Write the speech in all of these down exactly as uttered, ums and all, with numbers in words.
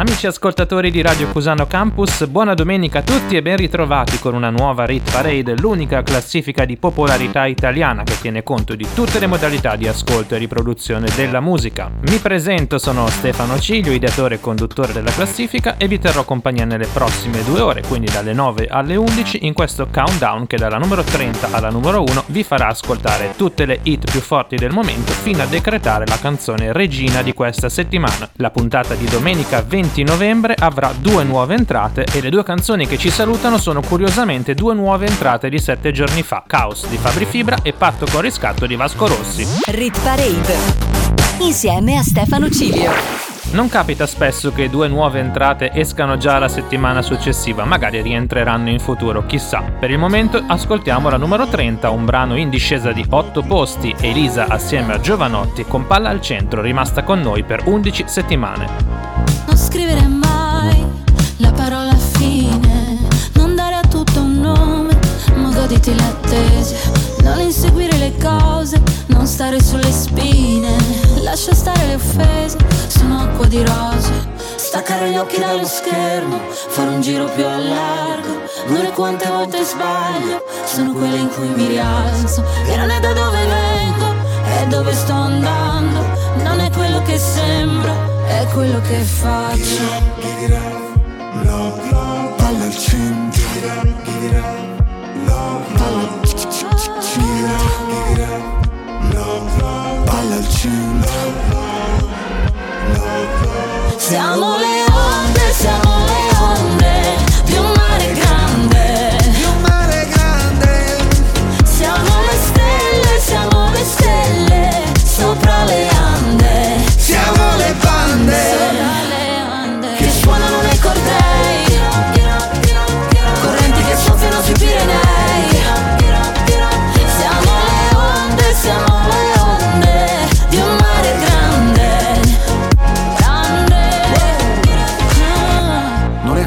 Amici ascoltatori di Radio Cusano Campus, buona domenica a tutti e ben ritrovati con una nuova Rit Parade, l'unica classifica di popolarità italiana che tiene conto di tutte le modalità di ascolto e riproduzione della musica. Mi presento, sono Stefano Cilio, ideatore e conduttore della classifica, e vi terrò compagnia nelle prossime due ore, quindi dalle nove alle undici, in questo countdown che dalla numero trenta alla numero uno vi farà ascoltare tutte le hit più forti del momento fino a decretare la canzone regina di questa settimana. La puntata di domenica venti novembre avrà due nuove entrate e le due canzoni che ci salutano sono curiosamente due nuove entrate di sette giorni fa: Caos di Fabri Fibra e Patto con riscatto di Vasco Rossi. Rit Parade insieme a Stefano Cilio. Non capita spesso che due nuove entrate escano già la settimana successiva, magari rientreranno in futuro, chissà. Per il momento ascoltiamo la numero trenta, un brano in discesa di otto posti, Elisa assieme a Jovanotti con Palla al centro, rimasta con noi per undici settimane. Non scrivere mai la parola fine, non dare a tutto un nome, ma goditi l'attesa, non inseguire le cose, non stare sulle spine, lascia stare le offese, sono acqua di rose, staccare gli occhi dallo schermo, fare un giro più a largo, non è quante volte sbaglio, sono quelle in cui mi rialzo, che non è da dove vengo, è dove sto andando, non è quello che sembro, è quello che faccio. Palla al centro, palla al centro. Siamo le onde, siamo le onde, più mare grande, più mare grande. Siamo le stelle, siamo le stelle, sopra le ande. Siamo le bande, le ande, che suonano nei cordei, correnti che soffiano sui Pirenei. Siamo le onde, siamo le onde di un mare grande, grande. Non è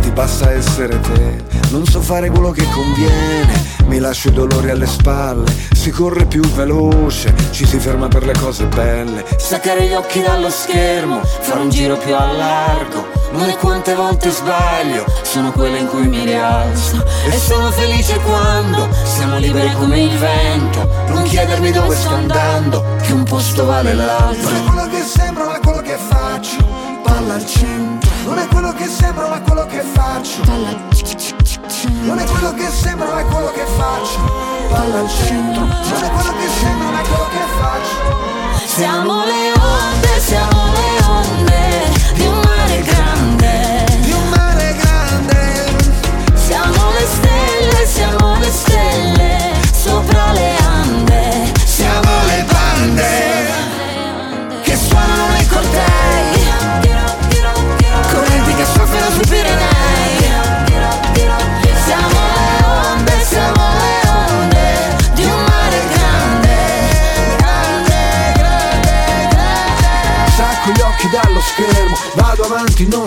ti basta essere te. Non so fare quello che conviene, mi lascio i dolori alle spalle, si corre più veloce, ci si ferma per le cose belle. Staccare gli occhi dallo schermo, fare un giro più a largo, non è quante volte sbaglio, sono quelle in cui mi rialzo, e sono felice quando siamo liberi come il vento. Non chiedermi dove sto andando, che un posto vale l'altro. Non è quello che sembro ma quello che faccio, palla al centro. Non è quello che sembro ma quello che faccio, palla al centro. Non è quello che sembra, ma è quello che faccio. Palla al centro. Non è quello che sembra, ma è quello che faccio. Siamo le onde, siamo le onde di un mare grande, di un mare grande. Siamo le stelle, siamo le stelle sopra le ande. Siamo le bande che suonano nei cortei, correnti che soffiano sui Pirenei. Dallo schermo, vado avanti, non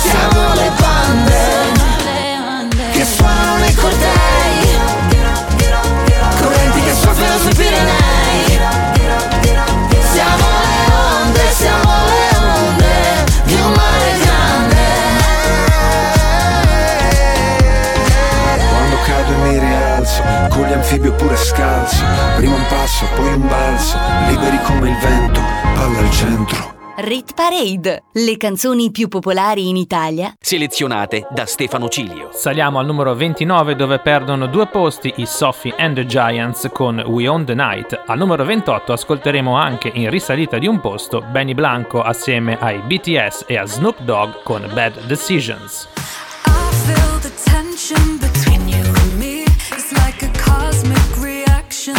Siamo le bande che suonano nei cortei, correnti che soffiano sui Pirenei. Siamo le onde, siamo le onde di un mare grande. Quando cado e mi rialzo, con gli anfibi oppure scalzo, prima un passo, poi un balzo, liberi come il vento, palla al centro. Rit Parade, le canzoni più popolari in Italia, selezionate da Stefano Cilio. Saliamo al numero ventinove, dove perdono due posti i Sophie and the Giants con We Own the Night. Al numero ventotto ascolteremo anche in risalita di un posto Benny Blanco assieme ai B T S e a Snoop Dogg con Bad Decisions. I feel the tension between you and me. It's like a cosmic reaction.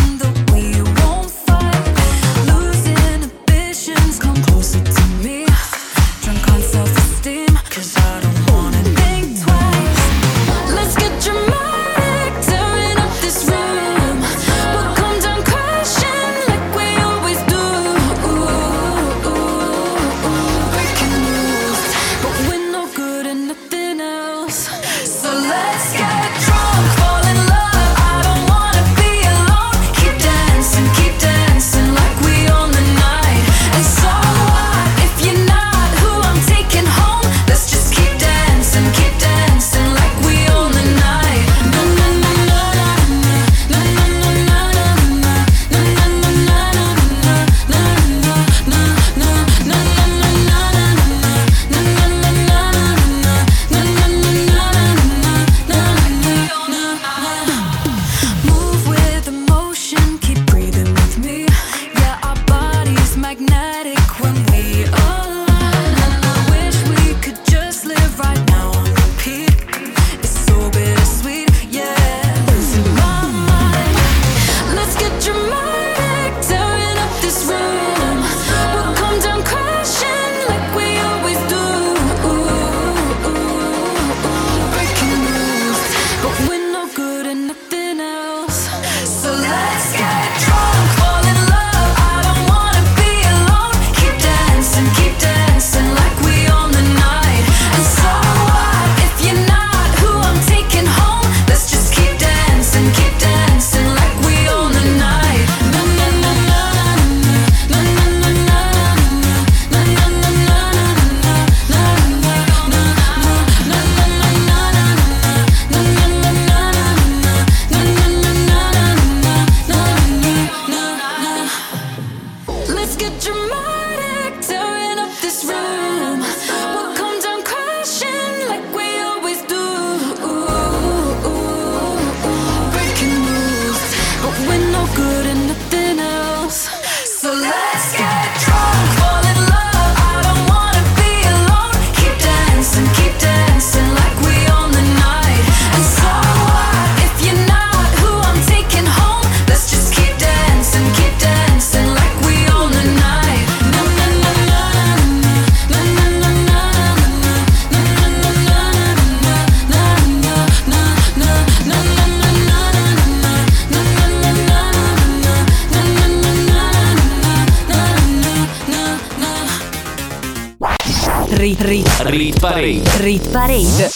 Rit, rit, rit parade. Rit parade.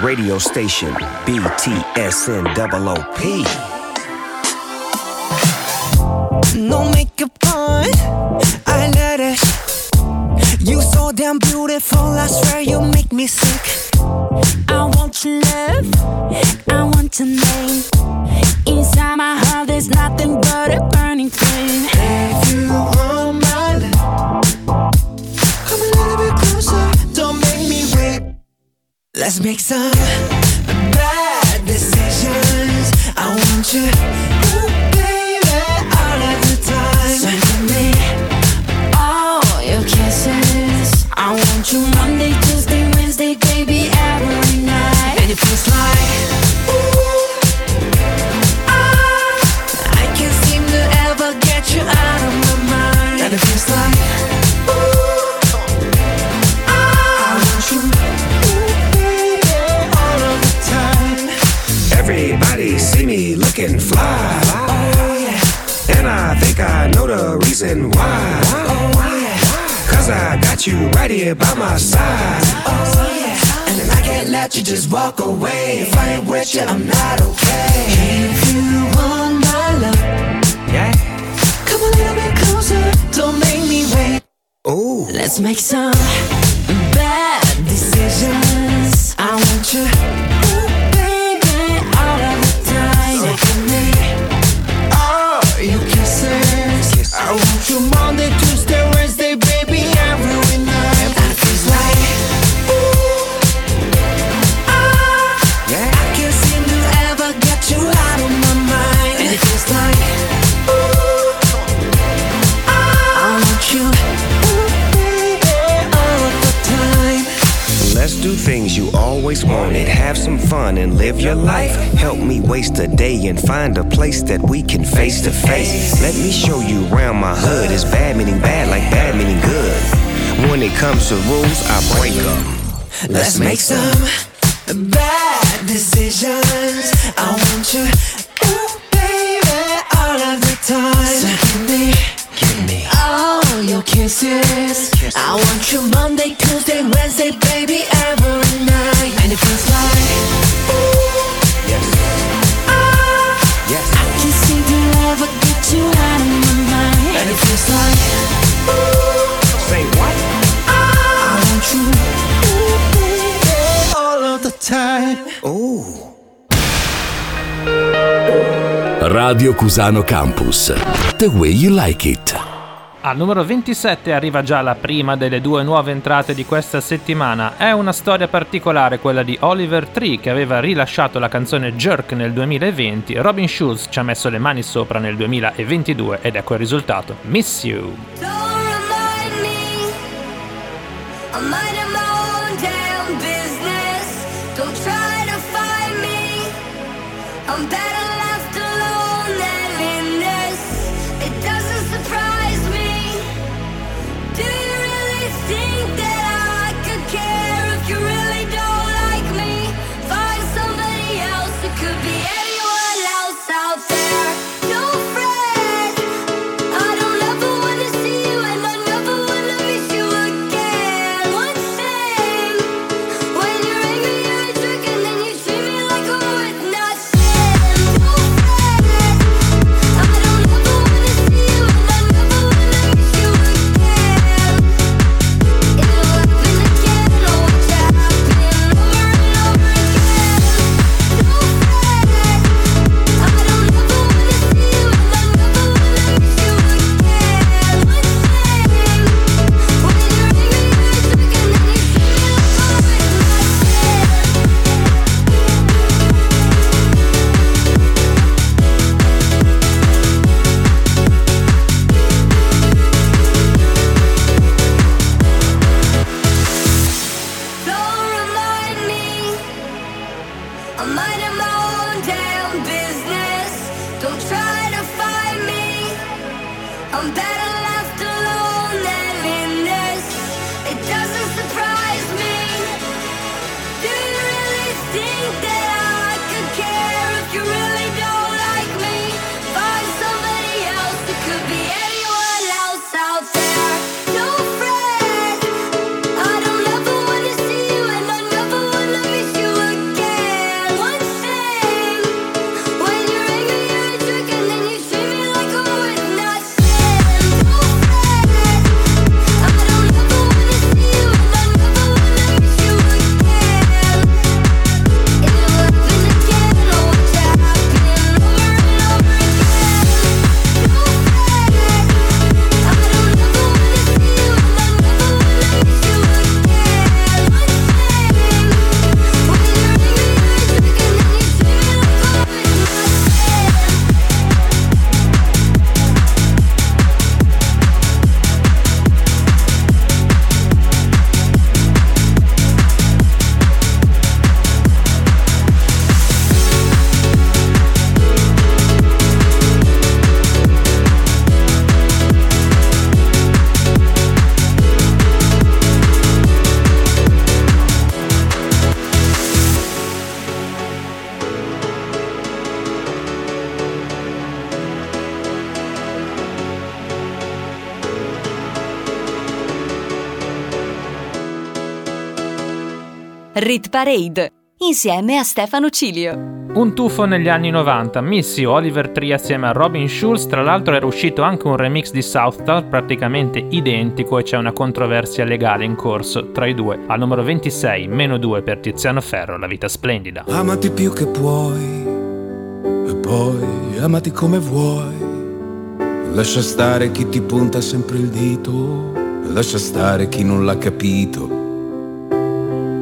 Radio station B T S N O O P. No makeup on, I let it. You so damn beautiful, I swear you make me sick. I want your love, I want your name. Inside my heart there's nothing but a burning flame. If you want my love, let's make some bad decisions. I want you, ooh, baby, all of the time. Send to me all your kisses. I want you Monday, Tuesday, Wednesday, baby, every night. And it feels like, ooh, ah, I can't seem to ever get you out of my mind. And it feels like, looking fly, oh, yeah. And I think I know the reason why, oh, yeah. Cause I got you right here by my side, oh, yeah. And I can't let you just walk away. If I ain't with you, I'm not okay. If you want my love, yeah, come a little bit closer, don't make me wait. Ooh. Let's make some bad decisions. I want you. You're my always wanted. Have some fun and live your life. Help me waste a day and find a place that we can face to face. Let me show you around my hood. It's bad meaning bad like bad meaning good. When it comes to rules, I break them. Let's make some bad decisions. I want you, ooh baby, all of the time. So give me, give me all your kisses. I want you Monday, Tuesday, Wednesday, baby, every night. And it feels like, ooh, yes. Oh, yes. I can see the love will get you out of my mind. And it feels like, ooh, say what? Oh, I want you, ooh, baby, all of the time. Ooh. Radio Cusano Campus, the way you like it. Al numero ventisette arriva già la prima delle due nuove entrate di questa settimana. È una storia particolare quella di Oliver Tree, che aveva rilasciato la canzone Jerk nel duemilaventi. Robin Schulz ci ha messo le mani sopra nel duemilaventidue ed ecco il risultato: Miss You. Rit Parade, insieme a Stefano Cilio. Un tuffo negli anni novanta, Miss You, Oliver Tree assieme a Robin Schulz. Tra l'altro era uscito anche un remix di Southtown praticamente identico e c'è una controversia legale in corso tra i due. Al numero ventisei, meno due per Tiziano Ferro, La vita splendida. Amati più che puoi e poi amati come vuoi. Lascia stare chi ti punta sempre il dito, lascia stare chi non l'ha capito.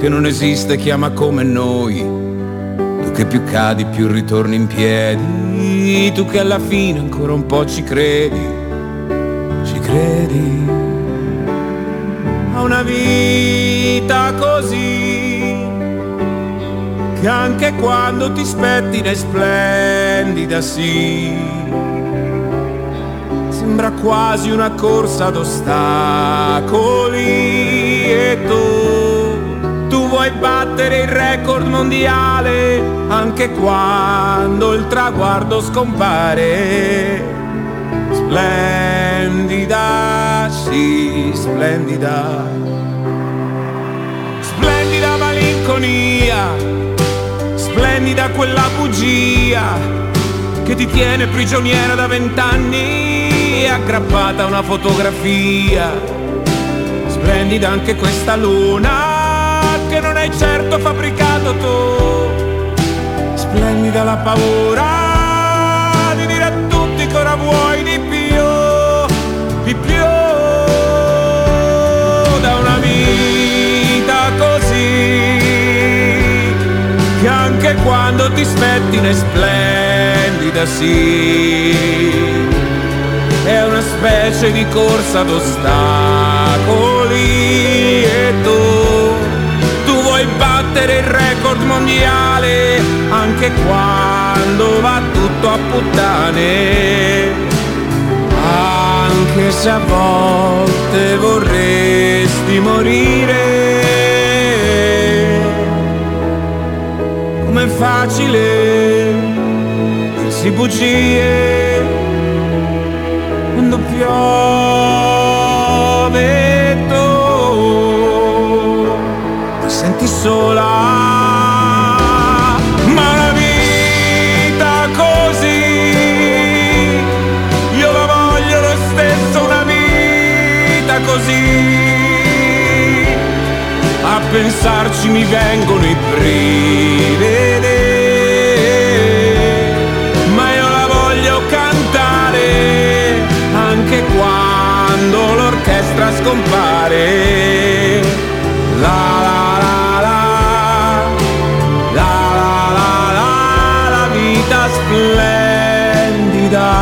che non esiste chi ama come noi. Tu che più cadi più ritorni in piedi, tu che alla fine ancora un po' ci credi, ci credi a una vita così, che anche quando ti spettina è splendida, sì, sembra quasi una corsa ad ostacoli. E tu, tu vuoi battere il record mondiale anche quando il traguardo scompare. Splendida, sì, splendida, splendida malinconia, splendida quella bugia che ti tiene prigioniera da vent'anni aggrappata a una fotografia. Splendida anche questa luna che non hai certo fabbricato tu. Splendida la paura di dire a tutti che ora vuoi di più, di più da una vita così, che anche quando ti spettina è splendida, sì, è una specie di corsa ad ostacoli. E tu, tu vuoi battere il record mondiale anche quando va tutto a puttane, anche se a volte vorresti morire. Com'è facile dirsi bugie quando piove, tu ti senti sola, ma la vita così, io la voglio lo stesso, una vita così, a pensarci mi vengono i brividi, ma io la voglio cantare anche quando l'orchestra scompare. La la la la, la la la la, la vita splendida.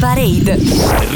Parade.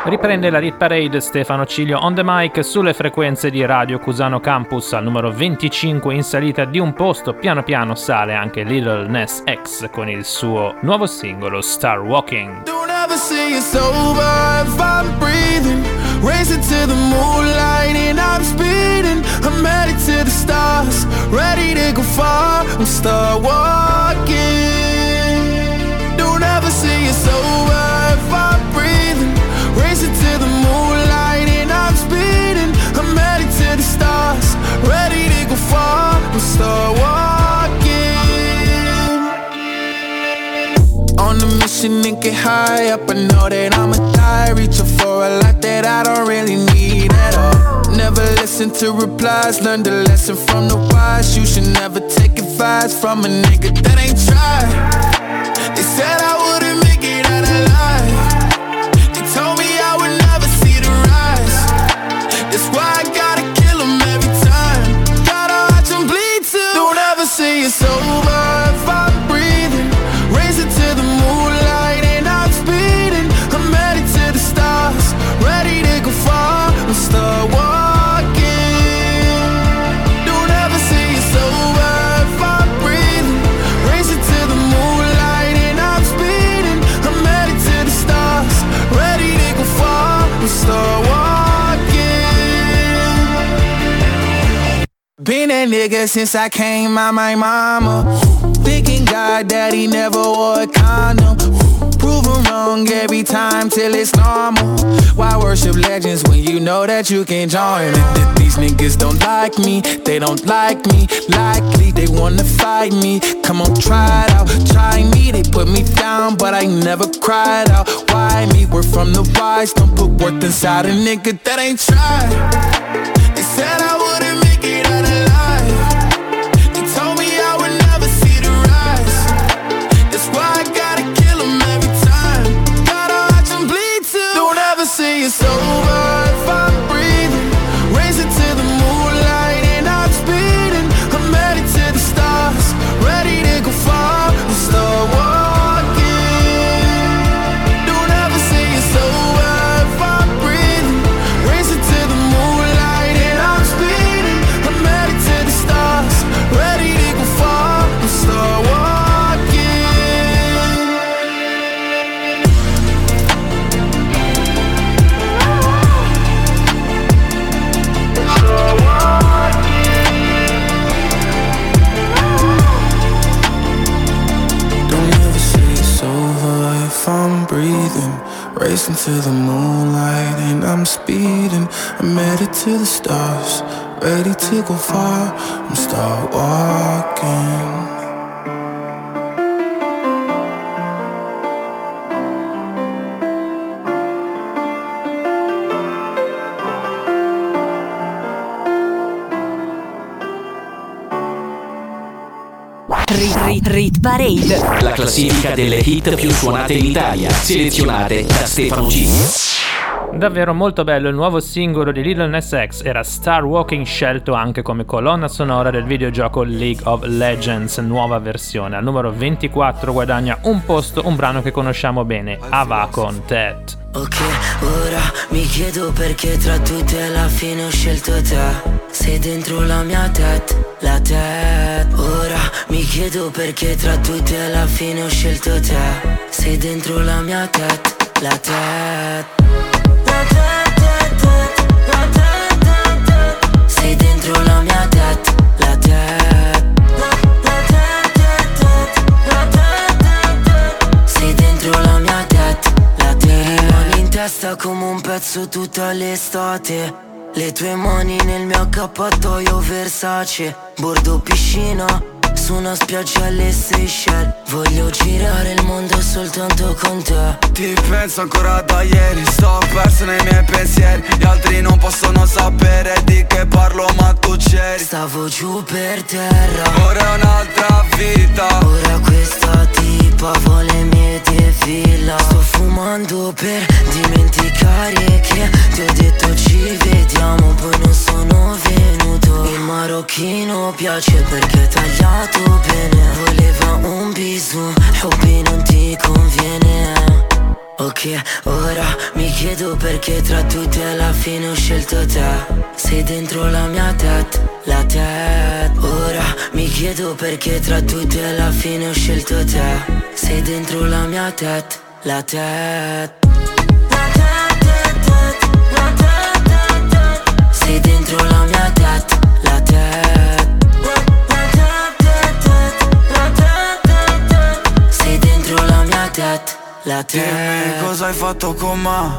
Riprende la Rit Parade Stefano Cilio on the mic sulle frequenze di Radio Cusano Campus al numero venticinque in salita di un posto. Piano piano sale anche Lil Nas X con il suo nuovo singolo Star Walking. Don't ever say it's over if I'm breathing, racing to the moonlight and I'm speeding, I'm headed to the stars, ready to go far, I'm star walking. Don't ever say it's over if I'm breathing, racing to the moonlight and I'm speeding, I'm headed to the stars, ready to go far, I'm star walking. On a mission and get high up, I know that I'ma die, reaching for a lot that I don't really need at all. Never listen to replies, learn the lesson from the wise. You should never take advice from a nigga that ain't tried. They said I wouldn't make it out alive, told me I would never see the rise. That's why I gotta kill him every time, gotta watch him bleed too. Don't ever say it's over if I'm breathing, racing to the moonlight and I'm speeding, I'm headed to the stars, ready to go far, I'm star walking. Don't ever say it's over if I'm breathing, racing to the moonlight. Been that nigga since I came out my mama. Thinking God that he never wore a condom. Proving wrong every time till it's normal. Why worship legends when you know that you can join? These niggas don't like me, they don't like me. Likely they wanna fight me. Come on, try it out, try me. They put me down, but I never cried out. Why me? We're from the wise. Don't put worth inside a nigga that ain't tried. They said I wouldn't make it out alive. They told me I would never see the rise. That's why I gotta kill them every time. Gotta watch them bleed too. Don't ever say it's over if I'm breathing. Racing to the moonlight and I'm speeding. I'm headed to the stars, ready to go far. We'll start walking. Don't ever say it's over if I'm breathing. Racing to the moonlight and I'm speeding. I'm headed to the stars, ready to go far. We'll start walking. Don't ever say it's over if I'm breathing. Racing to the moonlight and I'm speeding. I'm headed to the stars, ready to go far. I'm start walking. Rit Parade, la classifica delle hit più suonate in Italia, selezionate da Stefano Cilio. Davvero molto bello il nuovo singolo di Lil Nas X, era Star Walking, scelto anche come colonna sonora del videogioco League of Legends, nuova versione. Al numero ventiquattro guadagna un posto un brano che conosciamo bene, Ava con Tet. Ok, ora mi chiedo perché tra tutte alla fine ho scelto te. Sei dentro la mia tet, la tet. Ora mi chiedo perché tra tutte alla fine ho scelto te. Sei dentro la mia tet, la tet. Sei dentro la mia testa, la testa. Sei dentro la mia testa, la testa. Rimani in testa come un pezzo tutta l'estate. Le tue mani nel mio accappatoio Versace. Bordo piscina, su una spiaggia alle Seychelles. Voglio girare il mondo soltanto con te. Ti penso ancora da ieri, sto perso nei miei pensieri. Gli altri non possono sapere di che parlo ma tu c'eri. Stavo giù per terra, ora è un'altra vita. Ora questa tipa vuole le mie defila. Sto fumando per dimenticare che ti ho detto ci vediamo, poi non sono venuto. Il marocchino piace perché è tagliato bene. Voleva un bisou, hobby non ti conviene. Ok, ora mi chiedo perché tra tutte alla fine ho scelto te. Sei dentro la mia tet, la tet. Ora mi chiedo perché tra tutte alla fine ho scelto te. Sei dentro la mia tet, la tet. La tet, tet, tet, la tet, tet, tet. Sei dentro la mia tet, la tet. La tet, tet, tet, la tet, tet, tet. Sei dentro la mia tet. Dimmi cosa hai fatto con me.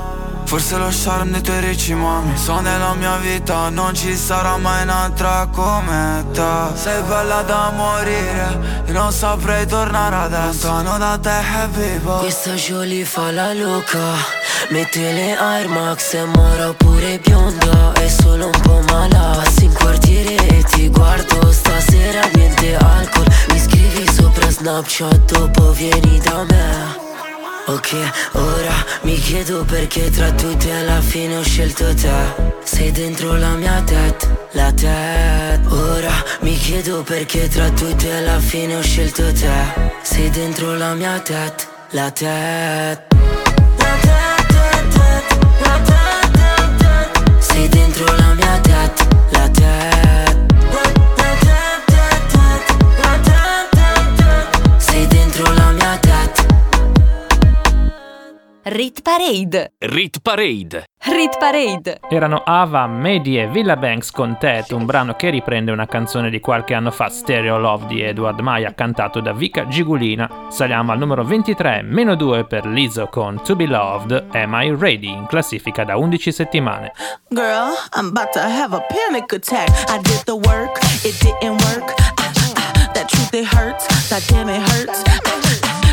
Forse lo charm dei tuoi ricci, ma so nella mia vita non ci sarà mai un'altra come te. Sei bella da morire, io non saprei tornare adesso. Lontano da te, happy boy. Questa Jolie fa la loca, mette le Air Max, è mora pure bionda, è solo un po' mala. Passi in quartiere e ti guardo, stasera niente alcol. Mi scrivi sopra Snapchat, dopo vieni da me. Ok, ora mi chiedo perché tra tutte alla fine ho scelto te. Sei dentro la mia tet, la tet. Ora mi chiedo perché tra tutte alla fine ho scelto te. Sei dentro la mia tet, la tet. La tet, tet, tet, la tet, tet, tet. Sei dentro la mia tet, la tet. La tet, tet, tet, la tet, tet, tet. Sei dentro la mia tet. Rit Parade. Rit Parade. Rit Parade. Erano Ava, Medi e Villa Banks con Tet, un brano che riprende una canzone di qualche anno fa, Stereo Love di Edward Maya, cantato da Vika Gigulina. Saliamo al numero ventitré, meno due per Lizzo con To Be Loved, Am I Ready, in classifica da undici settimane. Girl, I'm about to have a panic attack. I did the work, it didn't work. Ah, ah, that truth it hurts, that damn it hurts. Ah, ah.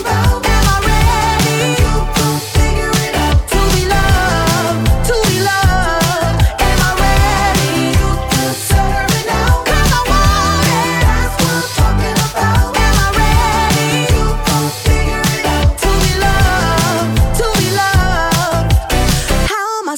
about? Am I ready? You gon' figure it out. To be loved, to be loved.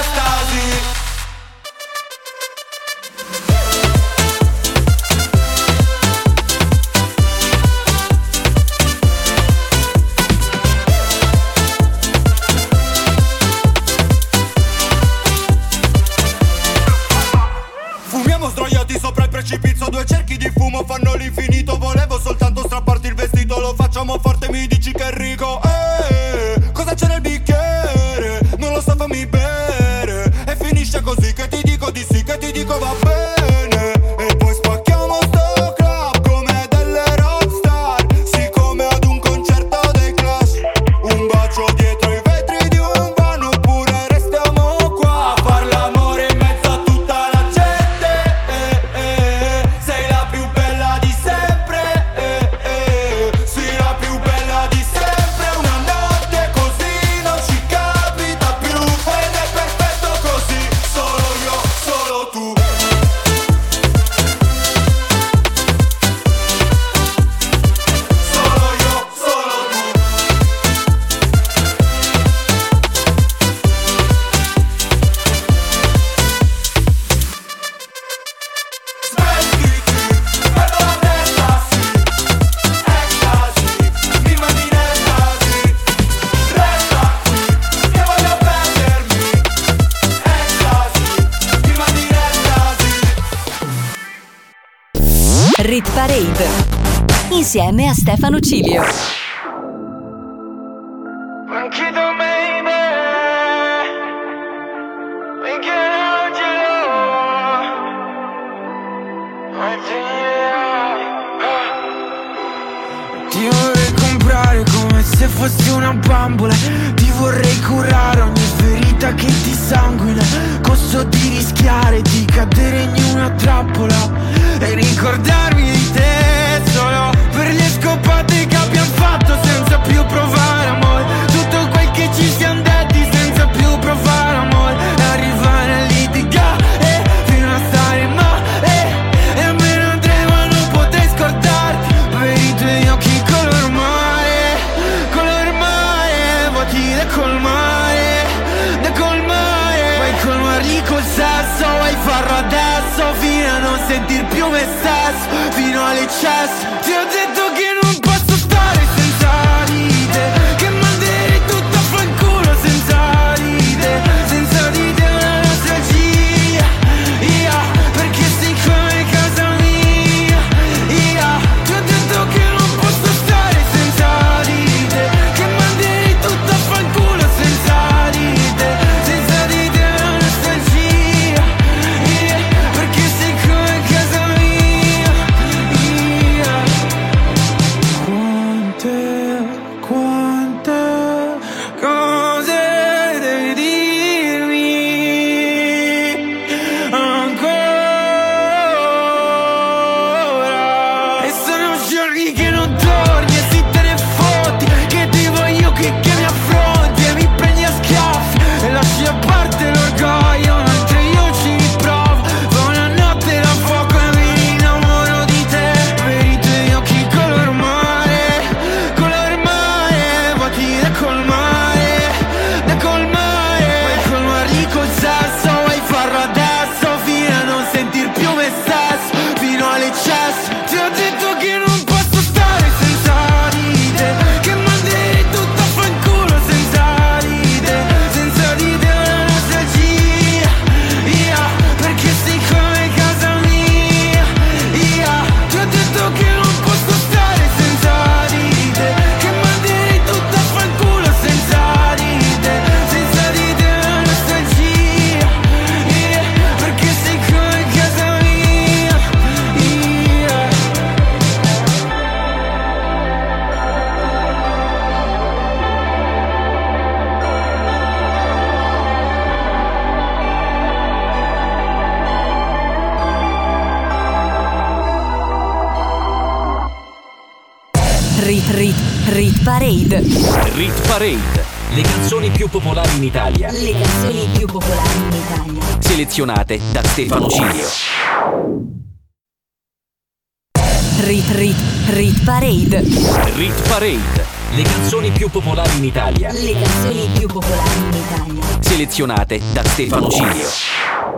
Due cerchi di fumo fanno l'infinito. Volevo soltanto strapparti il vestito. Lo facciamo forte, mi dici che è rico. Eh, cosa c'è nel bicchiere? Non lo so, fammi bere. E finisce così che Rit Parade insieme a Stefano Cilio. Ti vorrei comprare come se fossi una bambola, ti vorrei curare ogni ferita che ti sanguina, costo di rischiare di cadere in una trappola e ricordarmi di te solo per le scopate che abbiamo fatto senza più provare amore, tutto quel che ci siamo detti senza più provare amore, arrivare a litigare fino a stare male e almeno andremo a non poter scordarti per i tuoi occhi color mare, color mare, vuoti da colmare, da colmare, vuoi colmarli col sasso, vuoi farlo adesso fino a non sentir più me stesso, fino all'eccesso. Ti ho detto che non posso stare senza di te, che manderei tutto a fanculo senza di te, senza di te una nostalgia, yeah, perché sei come casa mia, yeah. Ti ho detto che non posso stare senza di te, che manderei tutto a fanculo senza di te, senza di te una nostalgia, yeah, perché sei come casa mia, yeah. Quante, quante cose devi dirmi ancora, e sono giorni che non torni e si te ne fotti, che ti voglio qui, che mi affronti e mi prendi a schiaffi e lasci a parte l'orgoglio mentre io ci riprovo, fa una notte da fuoco e mi innamoro di te per i tuoi occhi color mare, color mare, vuoti da colmare, da colmare, vuoi colmarli col sasso, vuoi farlo adesso fino a non sentir più me stesso, fino all'eccesso. Ti ho detto che non posso stare senza di te, che manderei tutto a fanculo senza di te, senza di te una nostalgia, yeah, perché sei come casa mia, yeah. Ti ho detto che non posso stare senza di te, che manderei tutto a fanculo senza di te, senza di te una nostalgia, yeah, perché sei come casa mia, yeah. Rit Rit Rit Parade. Rit Parade, le canzoni più popolari in Italia, Le canzoni più popolari in Italia. selezionate da Stefano Cilio. Rit Rit Rit Parade. Rit Parade, le canzoni più popolari in Italia, Le canzoni più popolari in Italia. selezionate da Stefano Cilio.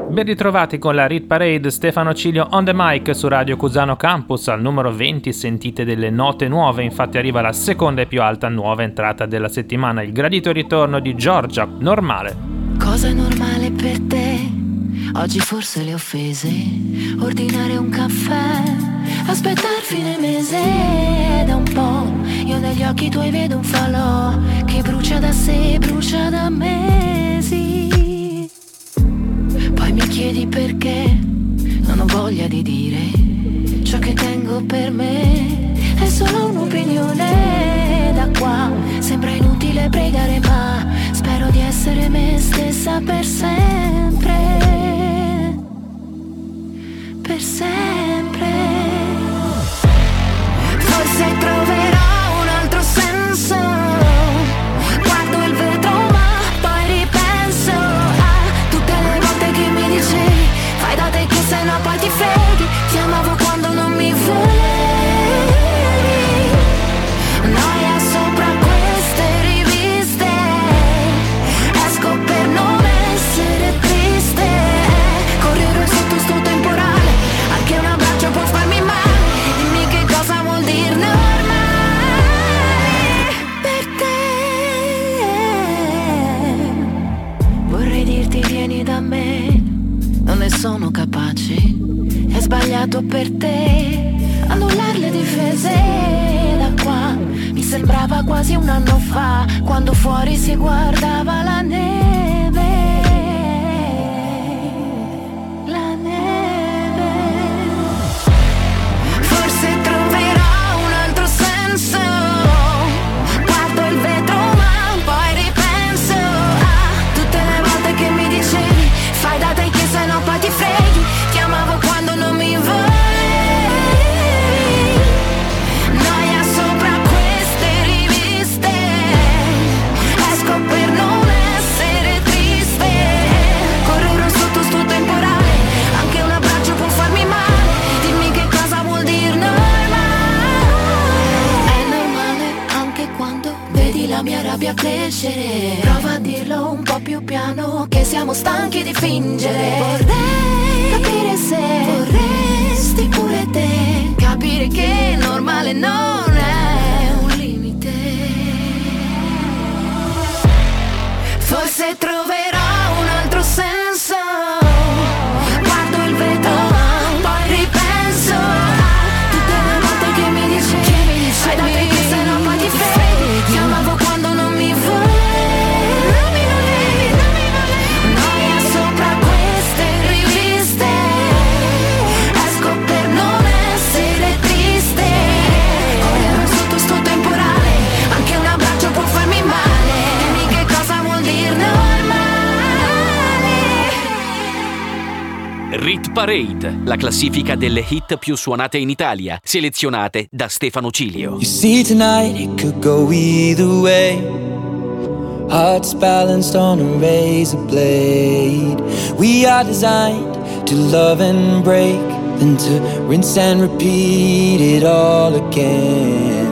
Ben ritrovati con la Rit Parade, Stefano Cilio on the mic su Radio Cusano Campus. Al numero venti sentite delle note nuove, infatti arriva la seconda e più alta nuova entrata della settimana, il gradito ritorno di Giorgia, Normale. Cosa è normale per te? Oggi forse le offese, ordinare un caffè, aspettar fine mese. Da un po' io negli occhi tuoi vedo un falò che brucia da sé, brucia da mesi. Poi mi chiedi perché non ho voglia di dire ciò che tengo per me, è solo un'opinione. Da qua sembra inutile pregare, ma spero di essere me stessa per sempre, per sempre. Forse troverò un altro senso, guardo il vetro ma poi ripenso che mi dicevi, fai da te che se no poi ti freghi, ti amavo quando non mi volevi, noia sopra queste riviste, esco per non essere triste, correre sotto sto temporale, anche un abbraccio può farmi male, dimmi che cosa vuol dire normale per te. Vorrei dirti vieni da me, non ne sono capace, è sbagliato per te, Annullare le difese da qua. Mi sembrava quasi un anno fa, quando fuori si guardava la neve. La neve. Forse troverà un altro senso. Abbia crescere, prova a dirlo un po' più piano, che siamo stanchi di fingere. Vorrei capire se vorresti pure te, capire che normale non è un limite. Forse troverò un altro senso, guardo il vetro, poi ripenso a tutte le volte che mi dici, che mi dici, fai da te che se no poi ti freddi, chiamavo quando non mi vuoi, non mi volevi, non mi volevi. Noia sopra queste riviste, esco per non essere triste. Correrò sotto sto temporale, anche un abbraccio può farmi male. Dimmi che cosa vuol dire normale. Rit Parade, la classifica delle hit più suonate in Italia, selezionate da Stefano Cilio. You see tonight it could go either way. Hearts balanced on a razor blade. We are designed to love and break, then to rinse and repeat it all again.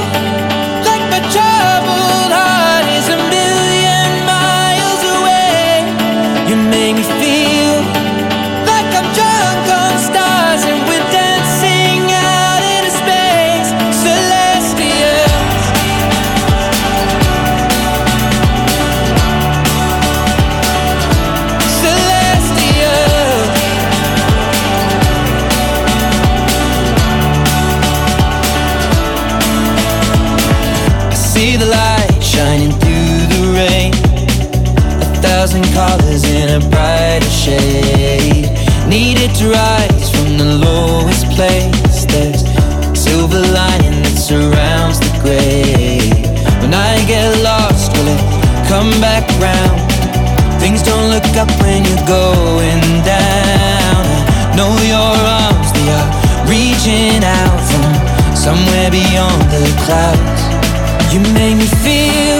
colors in a brighter shade. Needed to rise from the lowest place. There's a silver lining that surrounds the gray. When I get lost, will it come back round? Things don't look up when you're going down. I know your arms, they are reaching out from somewhere beyond the clouds. You make me feel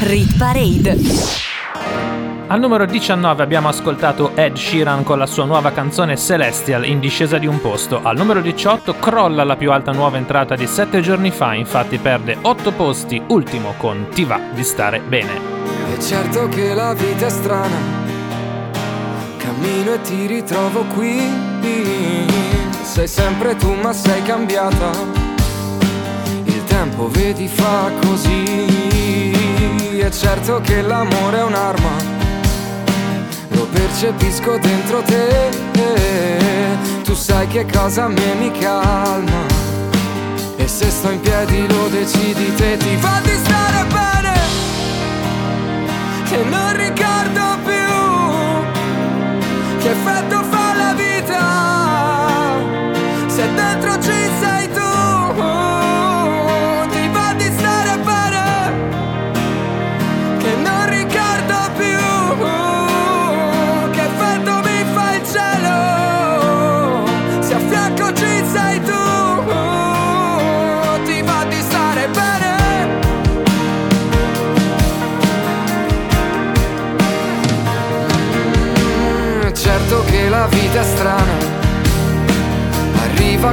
Rit Parade. Al numero diciannove abbiamo ascoltato Ed Sheeran con la sua nuova canzone Celestial, in discesa di un posto. Al numero diciotto crolla la più alta nuova entrata di sette giorni fa, infatti perde otto posti, Ultimo con Ti va di stare bene. È certo che la vita è strana, cammino e ti ritrovo qui. Sei sempre tu ma sei cambiata, il tempo vedi fa così. È certo che l'amore è un'arma, lo percepisco dentro te, tu sai che cosa a me mi calma, e se sto in piedi lo decidi te. Ti fa di stare bene, che non ricordo più, che effetto fa la vita, se dentro ci sei tu. Ti fa di stare bene, che non ricordo più, che la vita è strana, arriva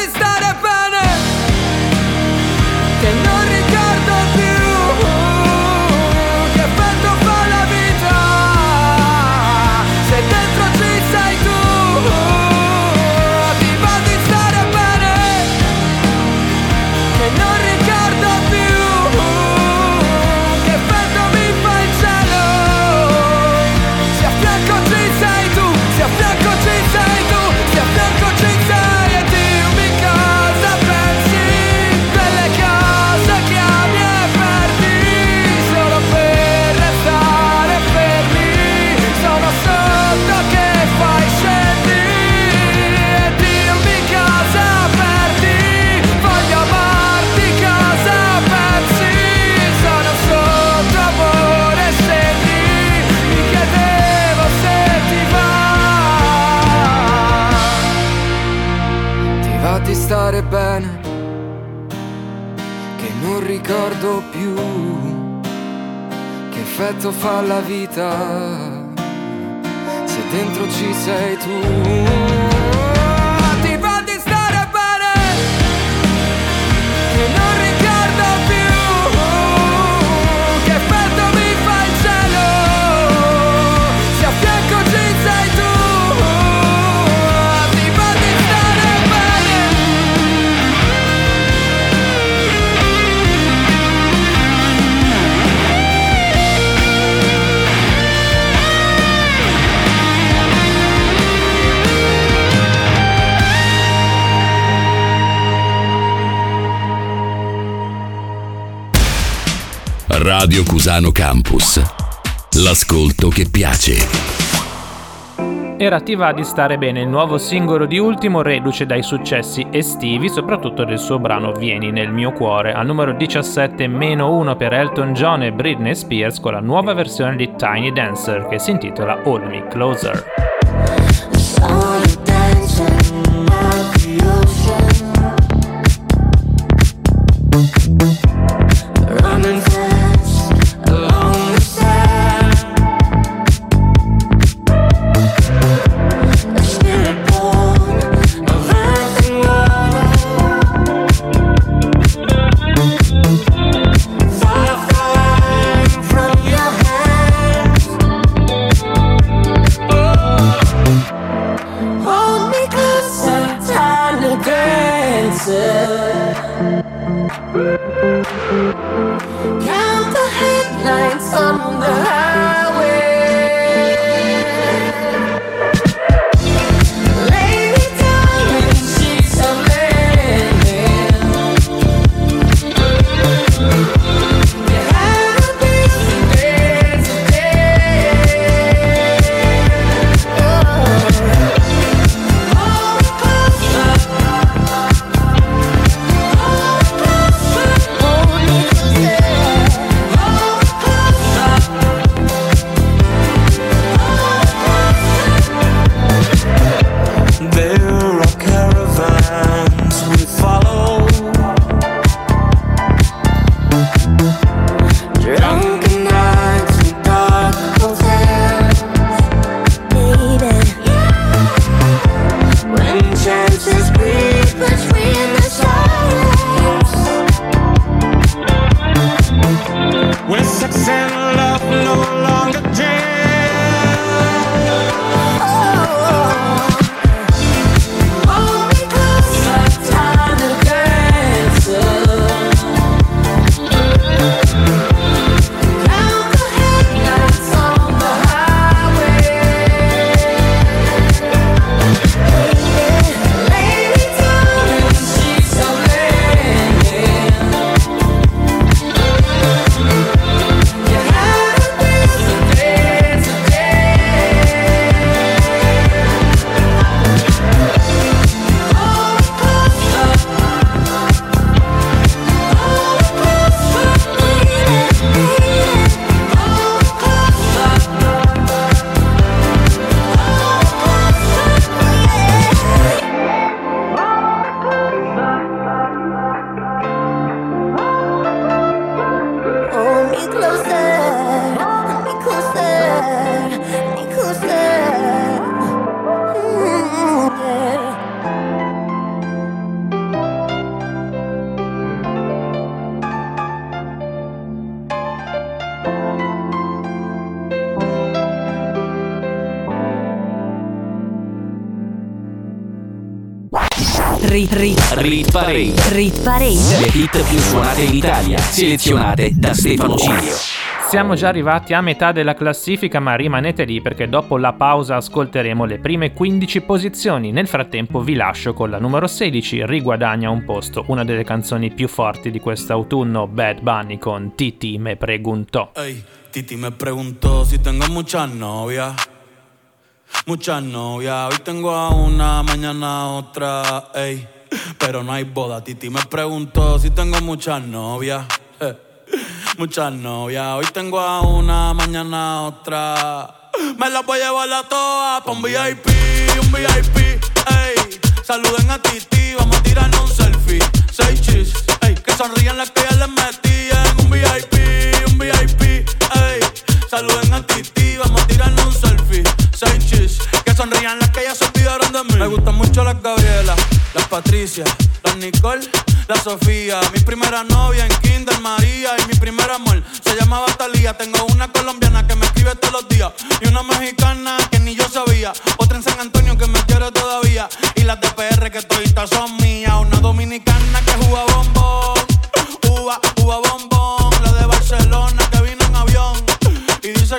stare bene, che non ricordo più, che effetto fa la vita, se dentro ci sei tu. Ti fa di stare bene, che non ricordo più, che effetto mi fa il cielo, se a fianco ci sei tu, se a fianco ci sei tu, se a fianco ci sei. E dimmi cosa pensi delle cose che ami e perdi, solo per restare fermi, sono sotto che fai scendi, e dimmi cosa perdi, voglio amarti, cosa pensi, sono sotto amore scendi, mi chiedevo se ti va, ti va di stare bene, non ricordo più, che effetto fa la vita, se dentro ci sei tu. Ti fa di stare bene, che non ricordo più, che effetto mi fa il cielo, se a fianco ci sei tu. Radio Cusano Campus, l'ascolto che piace. Era Ti va di stare bene, il nuovo singolo di Ultimo, reduce dai successi estivi, soprattutto del suo brano Vieni nel mio cuore. Al numero diciassette meno uno per Elton John e Britney Spears con la nuova versione di Tiny Dancer che si intitola Hold Me Closer. Oh Rit Rit Rit Parade. Rit Parade. Le hit più suonate in Italia, selezionate da Stefano Cilio. Siamo già arrivati a metà della classifica, ma rimanete lì perché dopo la pausa ascolteremo le prime quindici posizioni. Nel frattempo vi lascio con la numero sedici, riguadagna un posto, una delle canzoni più forti di quest'autunno, Bad Bunny con Titi me preguntó. Hey, Titi me preguntó si tengo muchas novias. Muchas novias, hoy tengo a una, mañana a otra, ey. Pero no hay boda, Titi me preguntó si tengo muchas novias, eh. Muchas novias, hoy tengo a una, mañana a otra. Me las voy a llevar a todas pa' un V I P, un V I P, ey. Saluden a Titi, vamos a tirarnos un selfie, seis chis, ey. Que sonríen las que ya les metí en un V I P, un V I P, ey. Saluden a Titi, vamos a tirarnos un selfie, seis chis, que sonrían las que ya se olvidaron de mí. Me gustan mucho las Gabriela, las Patricia, las Nicole, la Sofía. Mi primera novia en Kinder María y mi primer amor se llamaba Talía. Tengo una colombiana que me escribe todos los días y una mexicana que ni yo sabía, otra en San Antonio que me quiere todavía y las de P R que toditas son mías. Una dominicana que juga bombón, uva, uva bombón, la de Barcelona que vino en avión y dice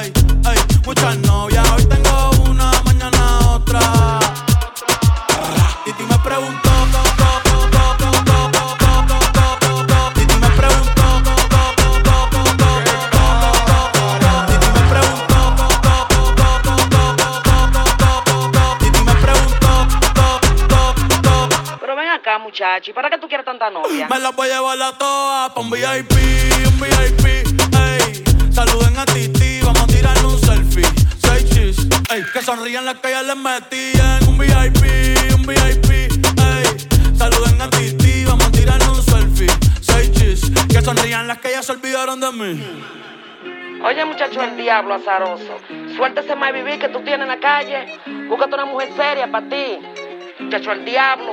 Ey, ey, muchas novias. Hoy tengo una, mañana otra. Titi me preguntó. Muchachi, ¿para qué tú quieres tanta novia? Me las voy a llevar a todas pa' un V I P, un V I P, ey. Saluden a Titi, vamos a tirar un selfie, seis chis, ey. Que sonrían las que ya les metían. Un V I P, un V I P, ey. Saluden a Titi, vamos a tirar un selfie, seis chis. Que sonrían las que ya se olvidaron de mí. Hmm. Oye muchacho, el diablo azaroso, suéltese más vivir que tú tienes en la calle. Búscate una mujer seria pa' ti, muchacho, el diablo.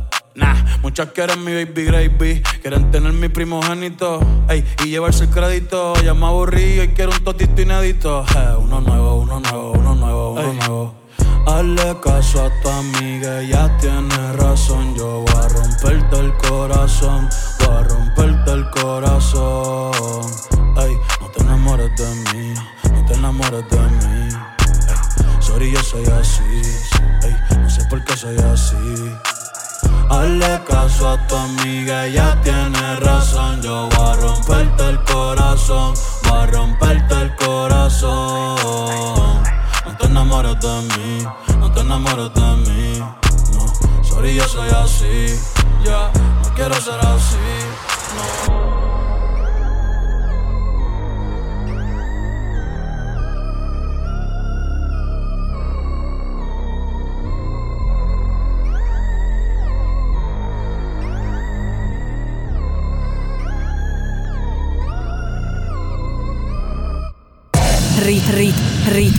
Nah, muchas quieren mi baby gravy, quieren tener mi primogénito, ey, y llevarse el crédito. Ya me aburrí y quiero un totito inédito, eh, uno nuevo, uno nuevo, uno nuevo, uno ey. Nuevo. Hazle caso a tu amiga, ella tiene razón. Yo voy a romperte el corazón, voy a romperte el corazón. Ey, no te enamores de mí, no te enamores de mí, ey. Sorry, yo soy así, ey, no sé por qué soy así. Hazle caso a tu amiga, ella tiene razón. Yo voy a romperte el corazón, voy a romperte el corazón. No te enamores de mí, no te enamores de mí, no. Sorry, yo soy así, ya, yeah. No quiero ser así, no. Rit Rit Rit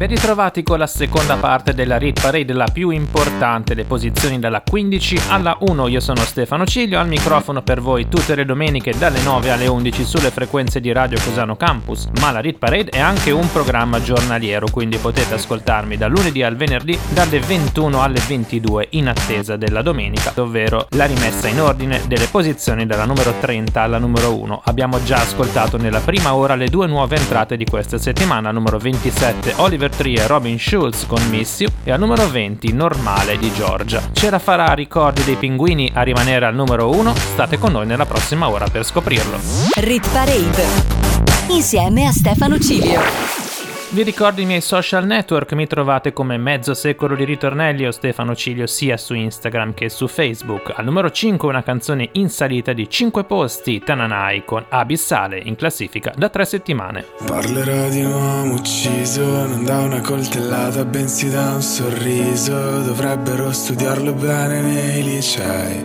Ben ritrovati con la seconda parte della Hit Parade, la più importante, le posizioni dalla quindici alla uno. Io sono Stefano Cilio, al microfono per voi tutte le domeniche dalle nove alle undici sulle frequenze di Radio Cusano Campus, ma la Hit Parade è anche un programma giornaliero, quindi potete ascoltarmi da lunedì al venerdì dalle ventuno alle ventidue in attesa della domenica, ovvero la rimessa in ordine delle posizioni dalla numero trenta alla numero uno. Abbiamo già ascoltato nella prima ora le due nuove entrate di questa settimana, al numero ventisette Oliver Tree e Robin Schulz con Miss You e al numero venti Normale di Giorgia. Ce la farà Ricordi dei Pinguini a rimanere al numero uno? State con noi nella prossima ora per scoprirlo. Hit Parade insieme a Stefano Cilio. Vi ricordo i miei social network, mi trovate come Mezzo Secolo di Ritornelli o Stefano Cilio sia su Instagram che su Facebook. Al numero cinque una canzone in salita di cinque posti, Tananai con Abissale, in classifica da tre settimane. Parlerò di un uomo ucciso, non da una coltellata bensì da un sorriso. Dovrebbero studiarlo bene nei licei,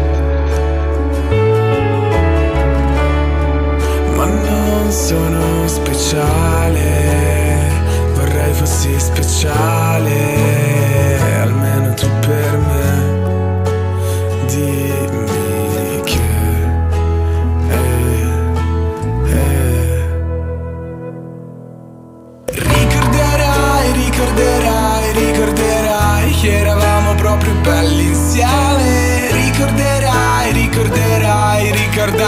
Ma non sono speciale, vorrei fossi speciale, almeno tu per me. Dimmi che eh, eh. Ricorderai, ricorderai, ricorderai che eravamo proprio belli insieme. Ricorderai, ricorderai, ricorda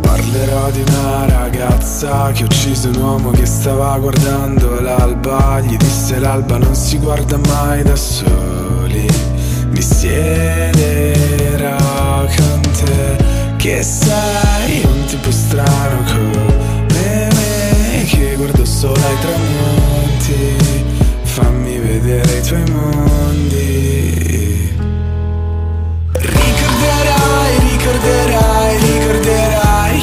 Parlerò di una ragazza che ha ucciso un uomo che stava guardando l'alba. Gli disse l'alba non si guarda mai da soli. Mi siederò con te, che sei un tipo strano come me, che guardo solo ai tramonti. Fammi vedere i tuoi mondi. Ricorderai, ricorderai, ricorderai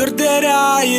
Ricorderai,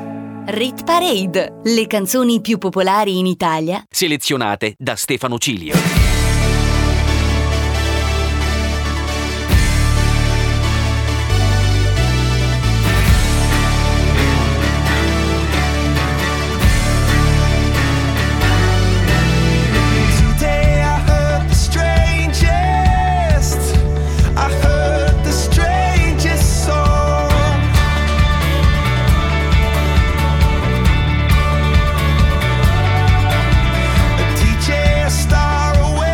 Hit Parade, le canzoni più popolari in Italia, selezionate da Stefano Cilio. Today I heard the strangest, I heard the strangest song. Teacher, star away.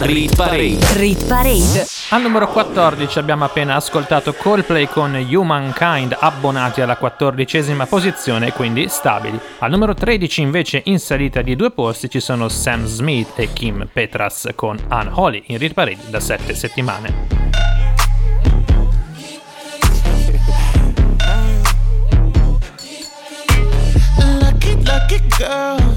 Rit Parade. Rit Parade. Al numero quattordici abbiamo appena ascoltato Coldplay con Humankind, abbonati alla quattordicesima posizione, quindi stabili. Al numero tredici invece, in salita di due posti, ci sono Sam Smith e Kim Petras con Unholy, in Rit Parade da sette settimane. Lucky, lucky girl.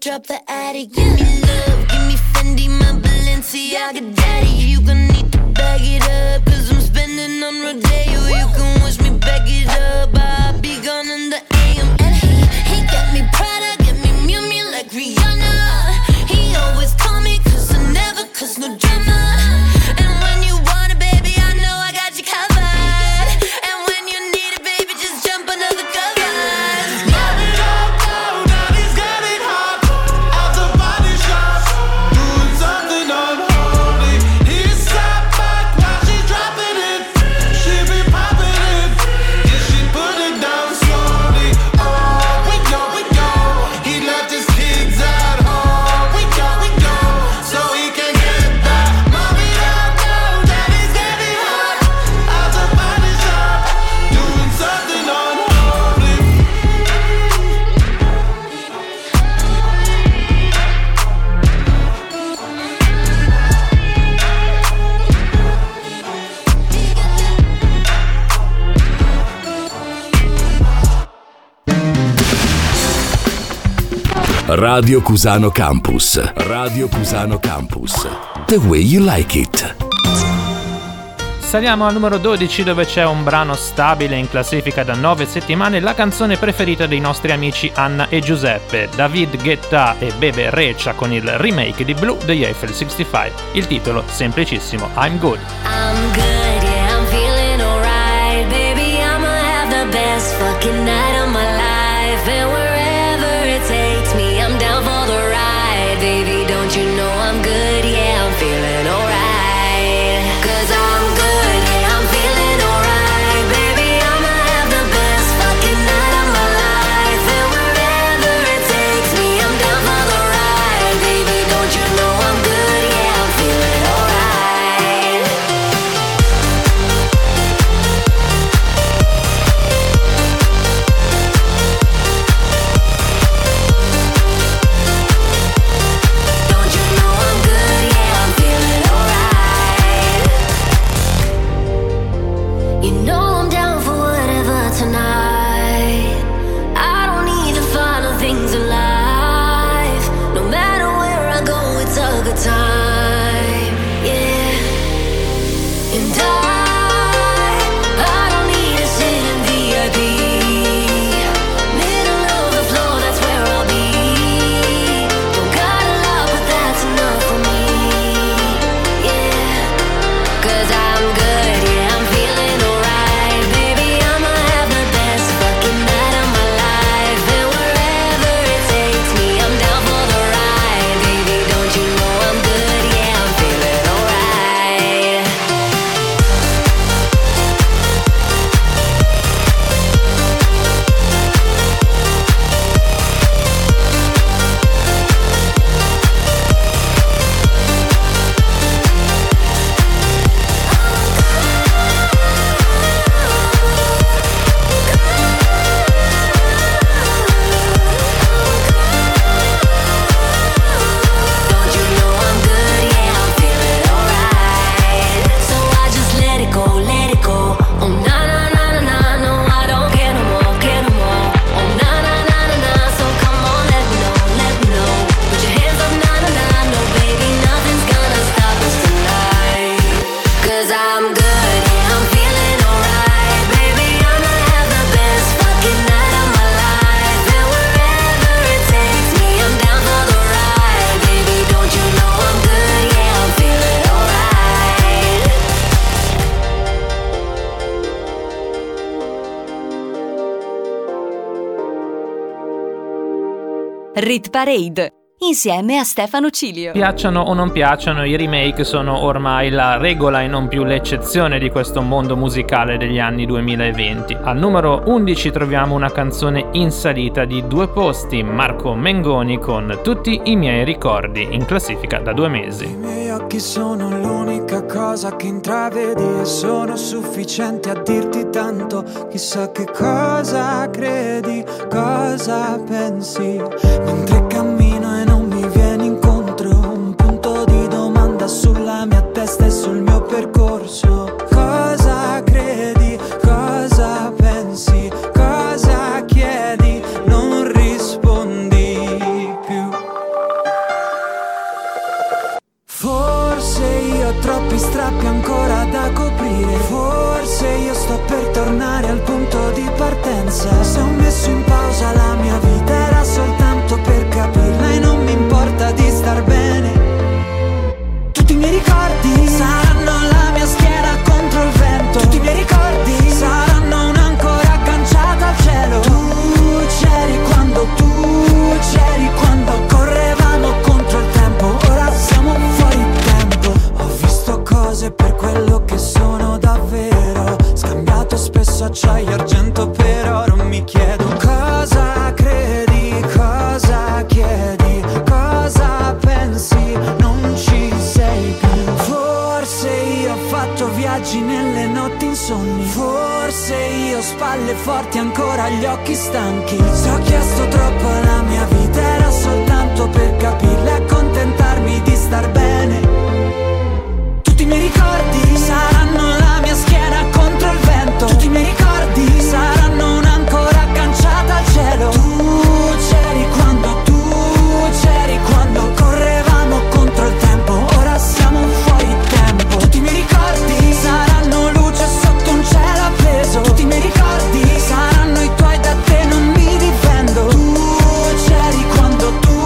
Drop the attic, give me love, give me Fendi, my Balenciaga daddy. You gon' need to bag it up, cause I'm spending on Rodeo. You can wish me back it up, I'll be gone in the A M. And he, he got me Prada, got me Miu Miu like Rihanna. He always call me cause I never cause no drama. Radio Cusano Campus. Radio Cusano Campus. The way you like it. Saliamo al numero dodici, dove c'è un brano stabile in classifica da nove settimane, la canzone preferita dei nostri amici Anna e Giuseppe, David Guetta e Bebe Rexha con il remake di Blue degli Eiffel sessantacinque. Il titolo semplicissimo, I'm Good. I'm good, yeah, I'm feeling alright, baby, I'ma have the best fucking night of my life, and wherever it takes me I'm down for the ride, baby, don't you know I'm good, yeah, I'm feeling alright, cause I'm good, yeah, I'm feeling alright, baby, I'ma have the best fucking night of my life, and wherever it takes me, I'm down for the ride, baby, don't you know I'm good, yeah, I'm feeling alright. Rit Parade, insieme a Stefano Cilio. Piacciono o non piacciono, i remake sono ormai la regola e non più l'eccezione di questo mondo musicale degli anni duemilaventi. Al numero undici troviamo una canzone in salita di due posti, Marco Mengoni con Tutti i miei ricordi, in classifica da due mesi. I miei occhi sono l'unica cosa che intravedi e sono sufficiente a dirti tanto. Chissà che cosa credi, cosa pensi, mentre cammino e sulla mia testa e sul mio percorso. Cosa credi, cosa pensi, cosa chiedi, non rispondi più. Forse io ho troppi strappi ancora da coprire, forse io sto per tornare al punto di partenza. Se ho messo in pausa la mia vita era soltanto per capirla e non mi importa di star bene. Tutti i miei ricordi saranno la mia schiena contro il vento. Tutti i miei ricordi saranno un'ancora agganciata al cielo. Tu c'eri quando, tu c'eri quando correvamo contro il tempo. Ora siamo fuori tempo. Ho visto cose per quello che sono davvero, scambiato spesso acciaio e argento, però non mi chiedo cosa credi, cosa chiedi, cosa pensi, non ci. Forse io ho fatto viaggi nelle notti insonni, forse io ho spalle forti ancora gli occhi stanchi. Se ho chiesto troppo alla mia vita era soltanto per capirla e accontentarmi di star bene. Tutti i miei ricordi saranno la mia schiena contro il vento. Tutti i miei ricordi saranno un'ancora agganciata al cielo. Tu c'eri quando, tu c'eri quando correvamo contro il tempo. Siamo fuori tempo. Tutti i miei ricordi saranno luce sotto un cielo appeso. Tutti i miei ricordi saranno i tuoi, da te non mi difendo. Tu c'eri quando, tu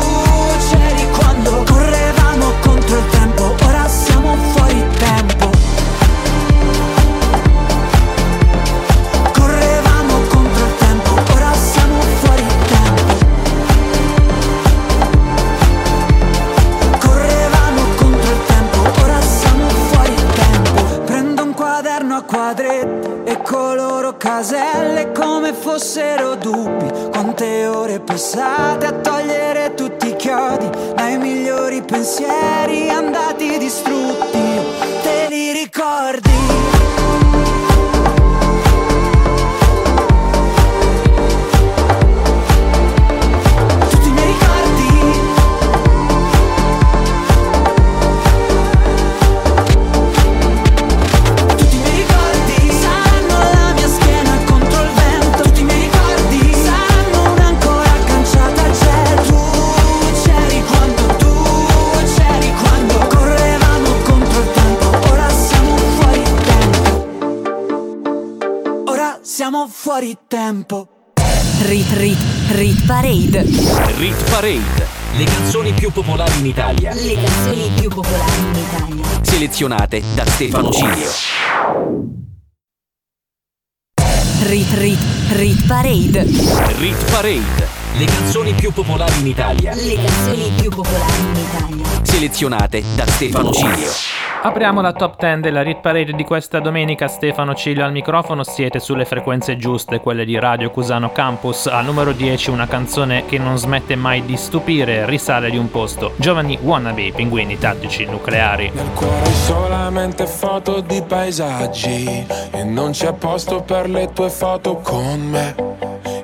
c'eri quando correvamo contro il tempo. Ora siamo fuori tempo. Correvamo contro il tempo. Ora siamo fuori tempo. Quadretti e coloro caselle come fossero dubbi. Quante ore passate a togliere tutti i chiodi dai migliori pensieri andati distrutti. Te li ricordi? Siamo fuori tempo. Rit Rit Rit Parade. Rit Parade, le canzoni più popolari in Italia. Le canzoni più popolari in Italia, selezionate da Stefano Cilio. Rit Rit Rit Parade. Rit Parade, le canzoni più popolari in Italia. Le canzoni più popolari in Italia, selezionate da Stefano Cilio. Apriamo la top dieci della Rit Parade di questa domenica. Stefano Cilio al microfono, siete sulle frequenze giuste, quelle di Radio Cusano Campus. Al numero dieci una canzone che non smette mai di stupire, risale di un posto. Giovani wannabe, Pinguini Tattici Nucleari. Nel cuore solamente foto di paesaggi e non c'è posto per le tue foto con me.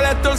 letto il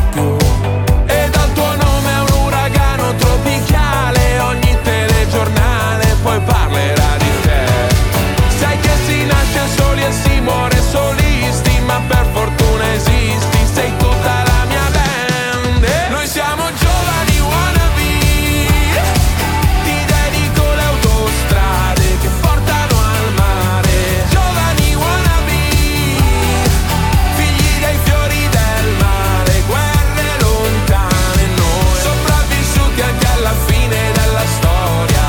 più. E dal tuo nome è un uragano tropicale, ogni telegiornale poi parlerà di te. Sai che si nasce soli e si muore solisti, ma per fortuna esisti, sei tutta la mia band. Noi siamo giovani wannabe, ti dedico le autostrade che portano al mare. Giovani wannabe, figli dei fiori del mare, guerre lontane noi, sopravvissuti anche alla fine della storia.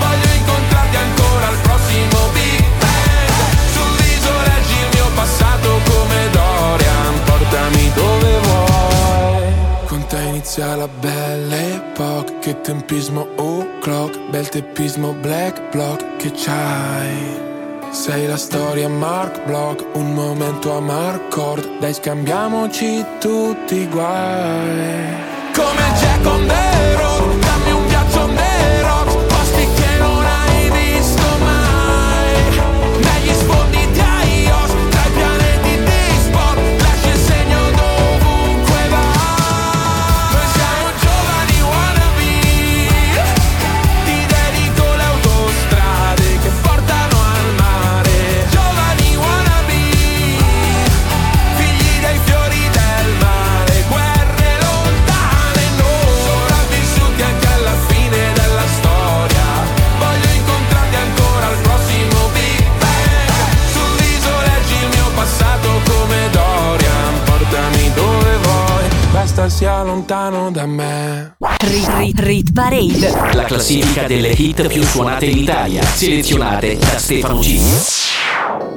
Voglio incontrarti ancora al prossimo Big Bang, sul viso reggi il mio passato come Dorian, portami dove vuoi. Con te inizia la bella epoca, che tempismo o'clock, bel teppismo black block che c'hai. Sei la storia Mark Block, un momento a Marcord, dai scambiamoci tutti i guai. Come Jack on the road, dammi un ghiaccio on the rocks, posti che non hai visto mai. Negli sfondi di Aios, tra i pianeti di sport, lascia il segno dovunque vai. Noi siamo giovani wannabe, ti dedico le autostrade che portano al mare. Giovani wannabe, figli dei fiori del mare, guerre lontane noi, sopravvissuti anche alla fine della storia. Voglio incontrarti ancora al prossimo Big Bang, sul viso leggi il mio passato come Dorian, portami dove vuoi, basta sia lontano da me. Rit, rit, rit Parade, la classifica delle hit più suonate in Italia, selezionate da Stefano Cilio.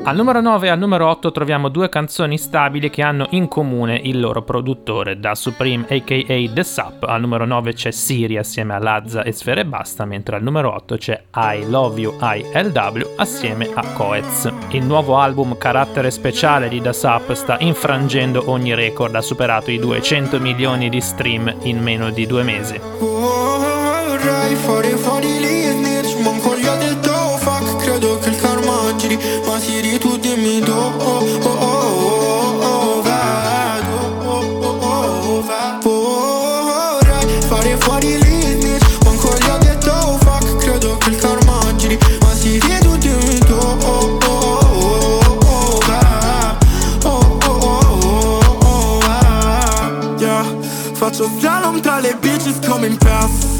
Al numero nove e al numero otto troviamo due canzoni stabili che hanno in comune il loro produttore. Da Supreme aka The Sup al numero nove c'è Siri assieme a Lazza e Sfera e Basta, mentre al numero otto c'è I Love You I L W assieme a Coez. Il nuovo album Carattere Speciale di The Sup sta infrangendo ogni record, ha superato i duecento milioni di stream in meno di due mesi. Credo che il karma giri, ma Siri tu dimmi dove vado. Vorrei fare fuori l'Isnis, ma ancora gli ho detto oh fuck. Credo che il karma giri, ma Siri tu dimmi dove vado. Faccio slalom tra le bitches come in pass.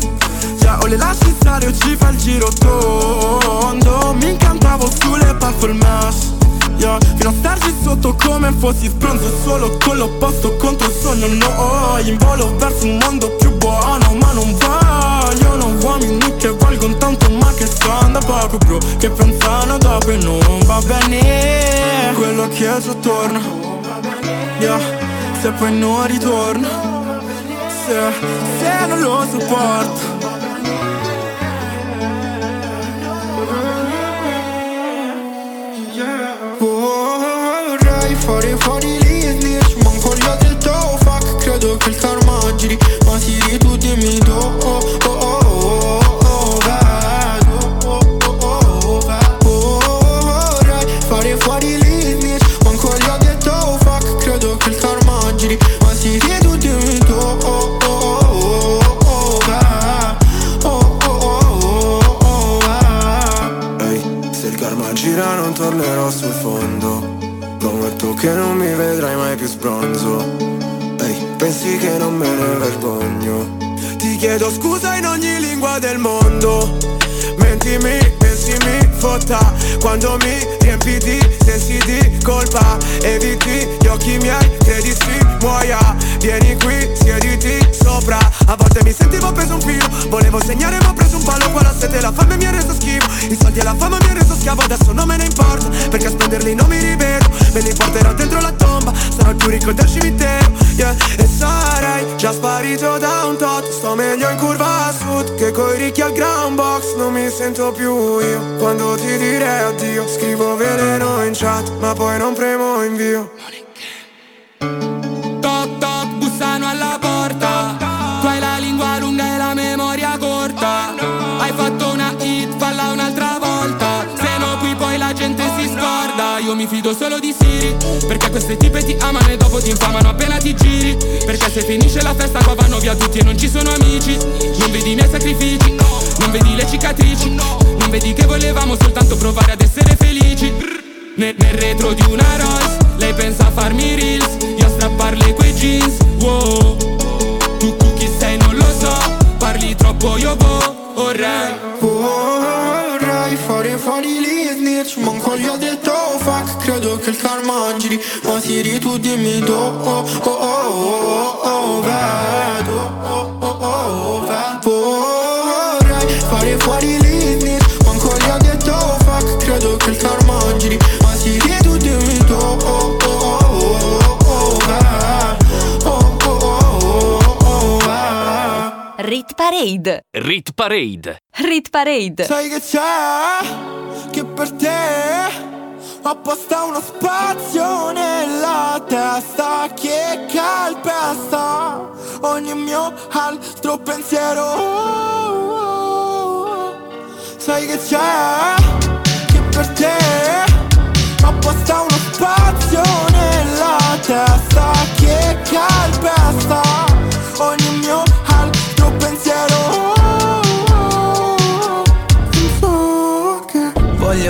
O le lasci stare o ci fa il giro tondo. Mi incantavo sulle puffle mash, yeah. Fino a starci sotto come fossi spronzo, solo con l'opposto contro il sogno. No, in volo verso un mondo più buono, ma non voglio, non uomini che valgono tanto ma che stanno da poco, bro, che pensano dopo e non va bene quello che è attorno, yeah. Se poi non ritorno, se, se non lo sopporto. Vorrei fare fuori l'Isnis, ma ancora gli ho detto oh fuck. Credo che il karma giri, ma Siri tu dimmi dove vado. Vorrei fare fuori l'Isnis, ma ancora gli ho detto oh fuck. Credo che il karma giri, ma Siri tu dimmi dove. Se il karma gira non tornerò sul fondo, prometto che non mi vedrai mai più sbronzo. Ehi, hey, pensi che non me ne vergogno? Ti chiedo scusa in ogni lingua del mondo. Mentimi, pensimi, fotta. Quando mi riempi di sensi di colpa, eviti gli occhi miei, credi si muoia. Vieni qui, siediti sopra. A volte mi sentivo preso un filo, volevo segnare ma ho preso un palo. Qua la sete e la fame mi ha reso schifo, i soldi e la fama mi ha reso schiavo. Adesso non me ne importa, perché a spenderli non mi rivedo. Me li porterò dentro la tomba, sarò il più ricco del cimitero, yeah. E sarai già sparito da un tot. Sto meglio in curva a sud che coi ricchi al ground box. Non mi sento più io quando ti direi addio. Scrivo veleno in chat ma poi non premo invio. mano alla porta. Tu hai la lingua lunga e la memoria corta. Hai fatto una hit, falla un'altra volta. Se no qui poi la gente si scorda. Io mi fido solo di Siri, perché queste tipe ti amano e dopo ti infamano appena ti giri. Perché se finisce la festa qua vanno via tutti e non ci sono amici. Non vedi i miei sacrifici, non vedi le cicatrici, non vedi che volevamo soltanto provare ad essere felici. Nel, nel retro di una Rolls, lei pensa a farmi reels, io a strapparle quei jeans, wow. Tu, tu chi sei non lo so, parli troppo io vorrei. Vorrei fare fuori gli snitch, manco gli ho detto fuck, credo che il karma giri. Ma Siri tu dimmi do, oh oh oh oh oh vedo, oh oh oh oh vedo. Vorrei fare fuori gli snitch, manco gli ho detto fuck, credo che il karma giri. Rit Parade. Rit Parade. Rit Parade. Sai che c'è? Che per te ho apposta uno spazio nella testa che calpesta ogni mio altro pensiero. Sai che c'è? Che per te ho apposta uno spazio nella testa che calpesta ogni mio altro pensiero. Voglio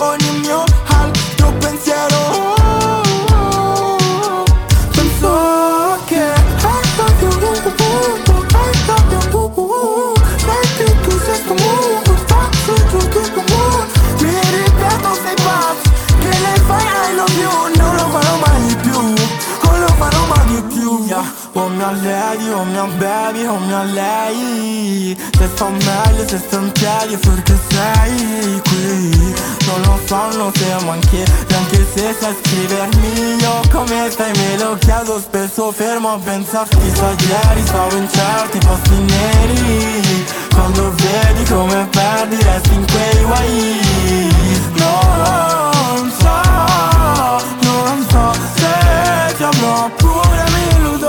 ogni mio altro pensiero. Penso che senti tu sei comunque, faccio tutto comune. Mi ripeto sei pazzo, che le fai I love you. Non lo farò mai più, non lo farò mai più. Oh mia lady, oh mia baby, oh mia lei. Se sto meglio, se sto in piedi, perché sei qui. Non lo so, non siamo anche, neanche se sai scrivermi. Io come stai me lo chiedo spesso, fermo a pensarti. So ieri stavo in certi posti neri. Quando vedi come perdi, resti in quei guai. Non so, non so se ti avrò pure.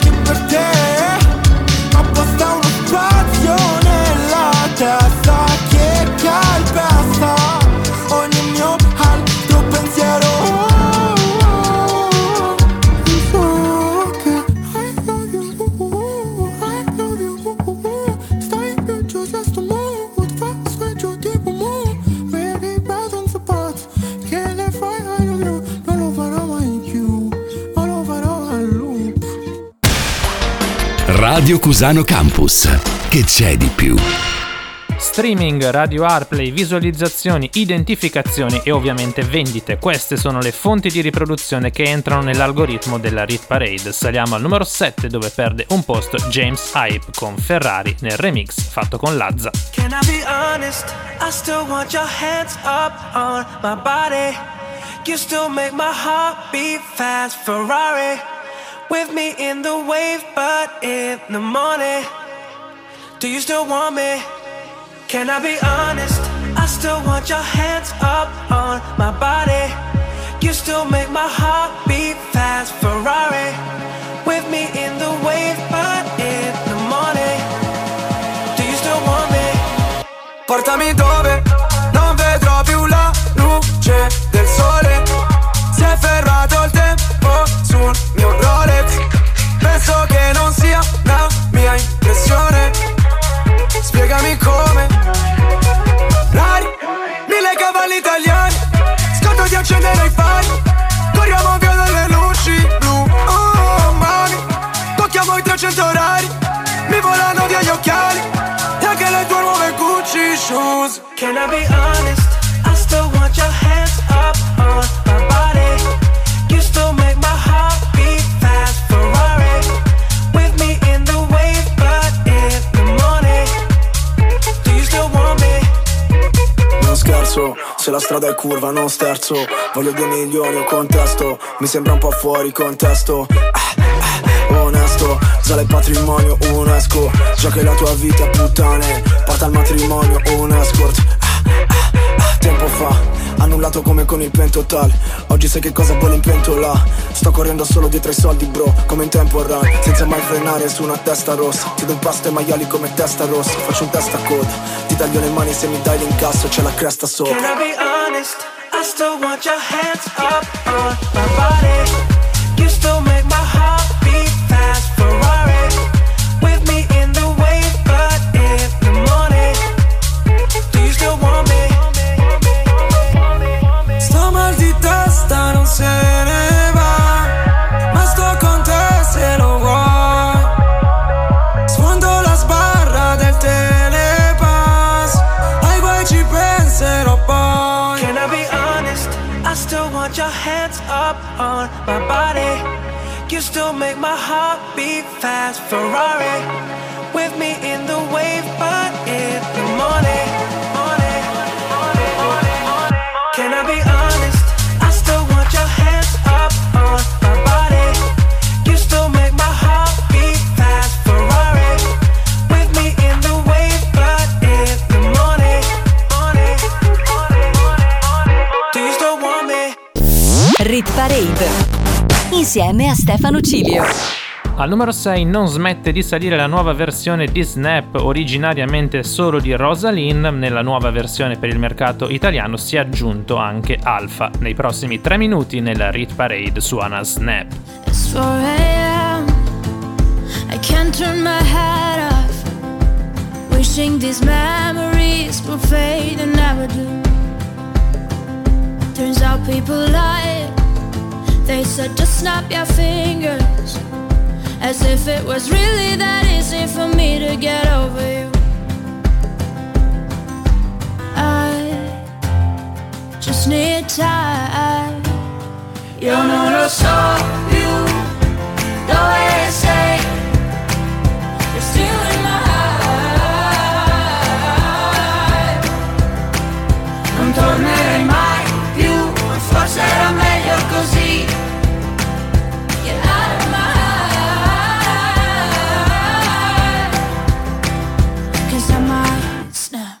Che per te ho apposta uno spazio nella testa che calpesta ogni mio altro pensiero. Radio Cusano Campus, che c'è di più? Streaming, radio AirPlay, visualizzazioni, identificazioni e ovviamente vendite. Queste sono le fonti di riproduzione che entrano nell'algoritmo della Rit Parade. Saliamo al numero sette dove perde un posto James Hype con Ferrari nel remix fatto con Lazza. Can I be honest? I still want your hands up on my body. You still make my heart beat fast. Ferrari. with me in the wave, but in the morning, do you still want me? Can I be honest? I still want your hands up on my body. You still make my heart beat fast, Ferrari. With me in the wave, but in the morning, do you still want me? Portami dove non vedrò più la luce del sole. Si è fermato il tempo sul mio Rolex. Penso che non sia la mia impressione. Spiegami come. Rari, mille cavalli italiani. Scotto di accendere i fari. Corriamo via dalle luci blu. Oh, mami, tocchiamo i trecento orari. Mi volano via gli occhiali. E anche le tue nuove Gucci shoes. Can I be honest? I still want your hands up on my body. You still make my heart beat fast, Ferrari. With me in the wave, but in the morning, do you still want me? Non scherzo, se la strada è curva non sterzo. Voglio dei milioni o contesto, mi sembra un po' fuori contesto. Ah, ah, onesto, sale il patrimonio UNESCO. Già che la tua vita è puttane, porta al matrimonio un escort. Ah, ah, ah, tempo fa annullato come con il pentotale. Oggi sai che cosa vuole in pentola. Sto correndo solo dietro ai soldi bro, come in tempo run, senza mai frenare su una testa rossa. Ti do impasto ai maiali come testa rossa. Faccio un testa a coda, ti taglio le mani se mi dai l'incasso. C'è la cresta sopra. Can I be honest? I still want your hands up on my body. You still make my heart beat fast, Ferrari. With me in the wave, but in the morning, do you still want me? Non se ne va, ma sto con te se lo vuoi. Sfondo la sbarra del telepass, ai guai ci penserò poi. Can I be honest? I still want your hands up on my body. You still make my heart beat fast, Ferrari. With me in the wave, but in the morning, morning, morning, morning, morning. Can I be honest? Rit Parade insieme a Stefano Cilio. Al numero sei non smette di salire la nuova versione di Snap, originariamente solo di Rosaline. Nella nuova versione per il mercato italiano si è aggiunto anche Alfa. Nei prossimi tre minuti nella Rit Parade suona Snap. It's four a m I can't turn my head off, wishing these memories will fade and never do. Turns out people lie. They said just snap your fingers, as if it was really that easy for me to get over you. I just need time. Io non lo so più dove sei. You're still in my heart. Non tornerai mai. Forse era meglio così. You're out of my heart, 'cause I might snap.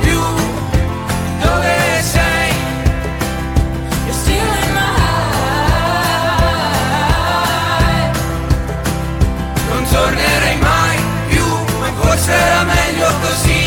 più dove sei. You're still in my heart. Non tornerai mai più, ma forse era meglio così.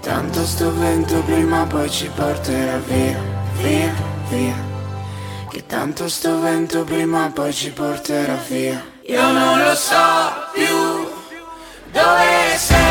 Tanto sto vento prima o poi ci porterà via, via, via, che tanto sto vento prima o poi ci porterà via. Io non lo so più dove sei.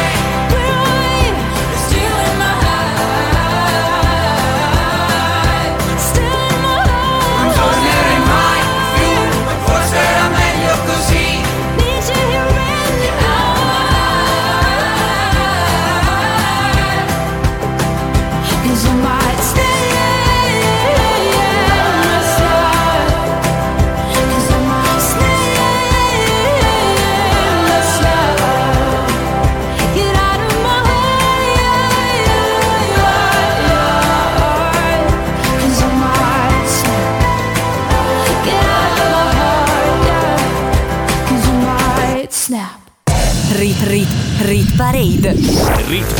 Rit, Rit Parade. Rit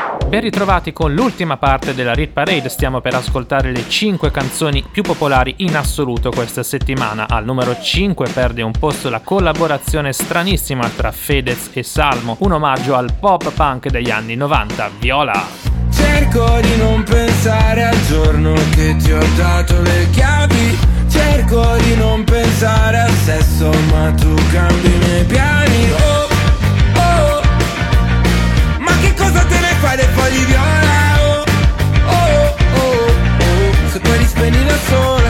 Ben ritrovati con l'ultima parte della Rit Parade, stiamo per ascoltare le cinque canzoni più popolari in assoluto questa settimana. Al numero cinque perde un posto la collaborazione stranissima tra Fedez e Salmo, un omaggio al pop punk degli anni novanta, Viola. Cerco di non pensare al giorno che ti ho dato le chiavi, cerco di non pensare al sesso ma tu cambi i miei piani, oh. Cosa te ne fai dei fogli viola? Oh, oh, oh, oh, se poi li spegni da sola.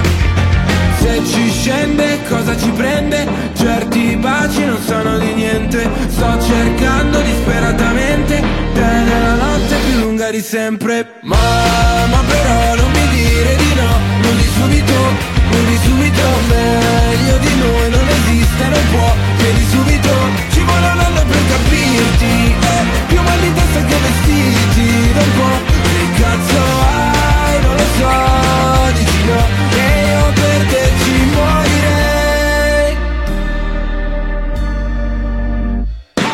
Se ci scende cosa ci prende? Certi baci non sono di niente. Sto cercando disperatamente te nella notte più lunga di sempre. Mamma però non mi dire di no, non di subito, non di subito. Meglio di noi non esiste, non può. Chiedi subito, ci vuole un anno per capirti, eh. Più mal di testa che vestiti, non può. Che cazzo hai? Non lo so, dici no, e io per te ci morirei.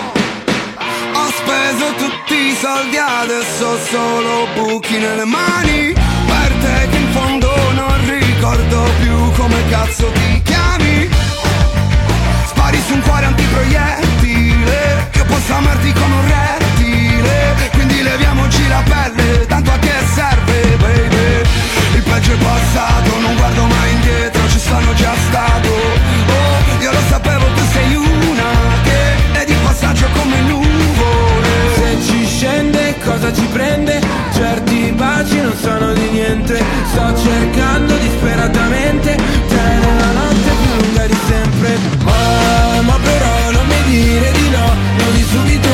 Ho speso tutti i soldi, adesso ho solo buchi nelle mani. Per te che in fondo non ricordo più come cazzo ti chiami. Spari su un cuore antiproiettile, io posso amarti come un re. Quindi leviamoci la pelle, tanto a che serve, baby? Il peggio è passato, non guardo mai indietro, ci sono già stato. Oh, io lo sapevo, tu sei una che è di passaggio come nuvole. Se ci scende, cosa ci prende? Certi baci non sono di niente. Sto cercando disperatamente te nella notte più lunga di sempre. Mamma però non mi dire di no, non di subito,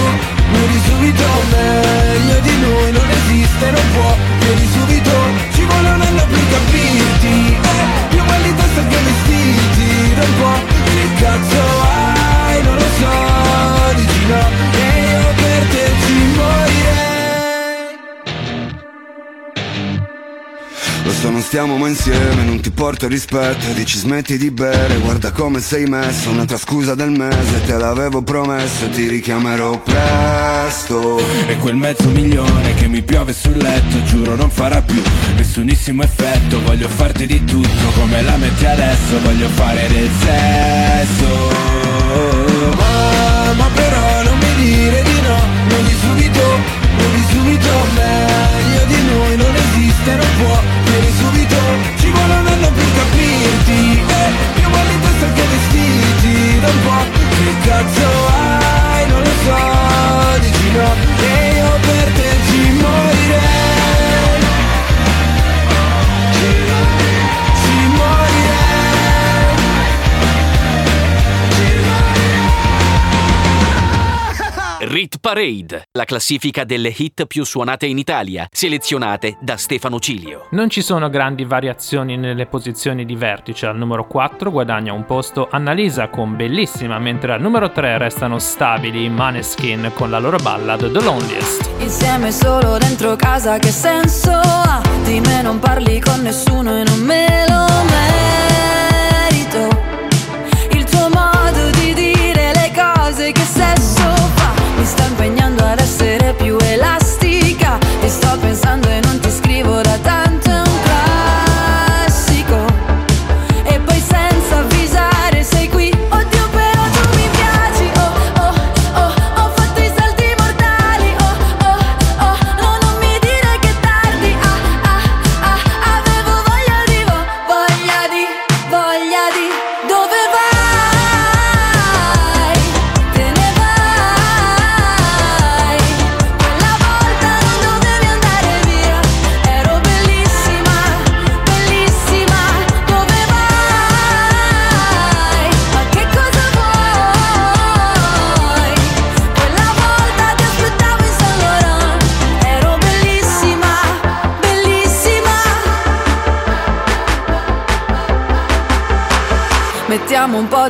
non di subito, meglio di noi non esiste, non può. Che di subito ci vuole un anno per capirti, eh. Più mal di testa che vestiti, non può. Che cazzo hai? Non lo so, dici no, e io per te ci morirei. Lo so non stiamo mai insieme, non ti porto rispetto, dici smetti di bere, guarda come sei messo. Un'altra scusa del mese, te l'avevo promesso, ti richiamerò presto. E quel mezzo milione che mi piove sul letto, giuro non farà più nessunissimo effetto. Voglio farti di tutto, come la metti adesso, voglio fare del sesso. Mamma però non mi dire di no, non di subito, non di subito, meglio di noi non esiste, non può. Subito ci vuole un anno per capirti, eh. Più mal di testa che vestiti, da un po'. Che cazzo hai? Non lo so, dici no, e io per te ci morirei. Ci morirei. Rit Parade, la classifica delle hit più suonate in Italia, selezionate da Stefano Cilio. Non ci sono grandi variazioni nelle posizioni di vertice. Al numero quattro guadagna un posto Annalisa con Bellissima, mentre al numero tre restano stabili Maneskin con la loro ballad The Loneliest. Insieme solo dentro casa, che senso ha? Di me non parli con nessuno e non me lo merito. Il tuo modo di dire le cose, che senso fa? Mi sta impegnando ad essere più elastica. Mettiamo un po'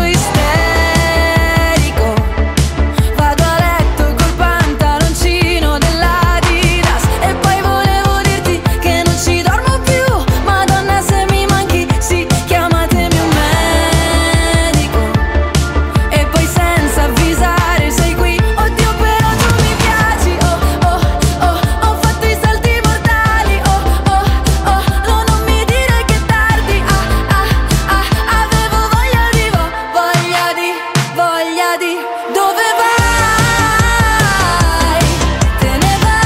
isterico. Vado a letto col pantaloncino dell'Adidas. E poi volevo dirti che non ci dormo più. Madonna, se mi manchi, sì, chiamatemi un medico. E poi senza avvisare sei qui. Oddio, però tu mi piaci. Oh, oh, oh, ho fatto i salti mortali. Oh, oh, oh, no, non mi dire che è tardi. Ah, ah, ah, avevo voglia di, voglia di, voglia di. Dove vai? Te ne vai.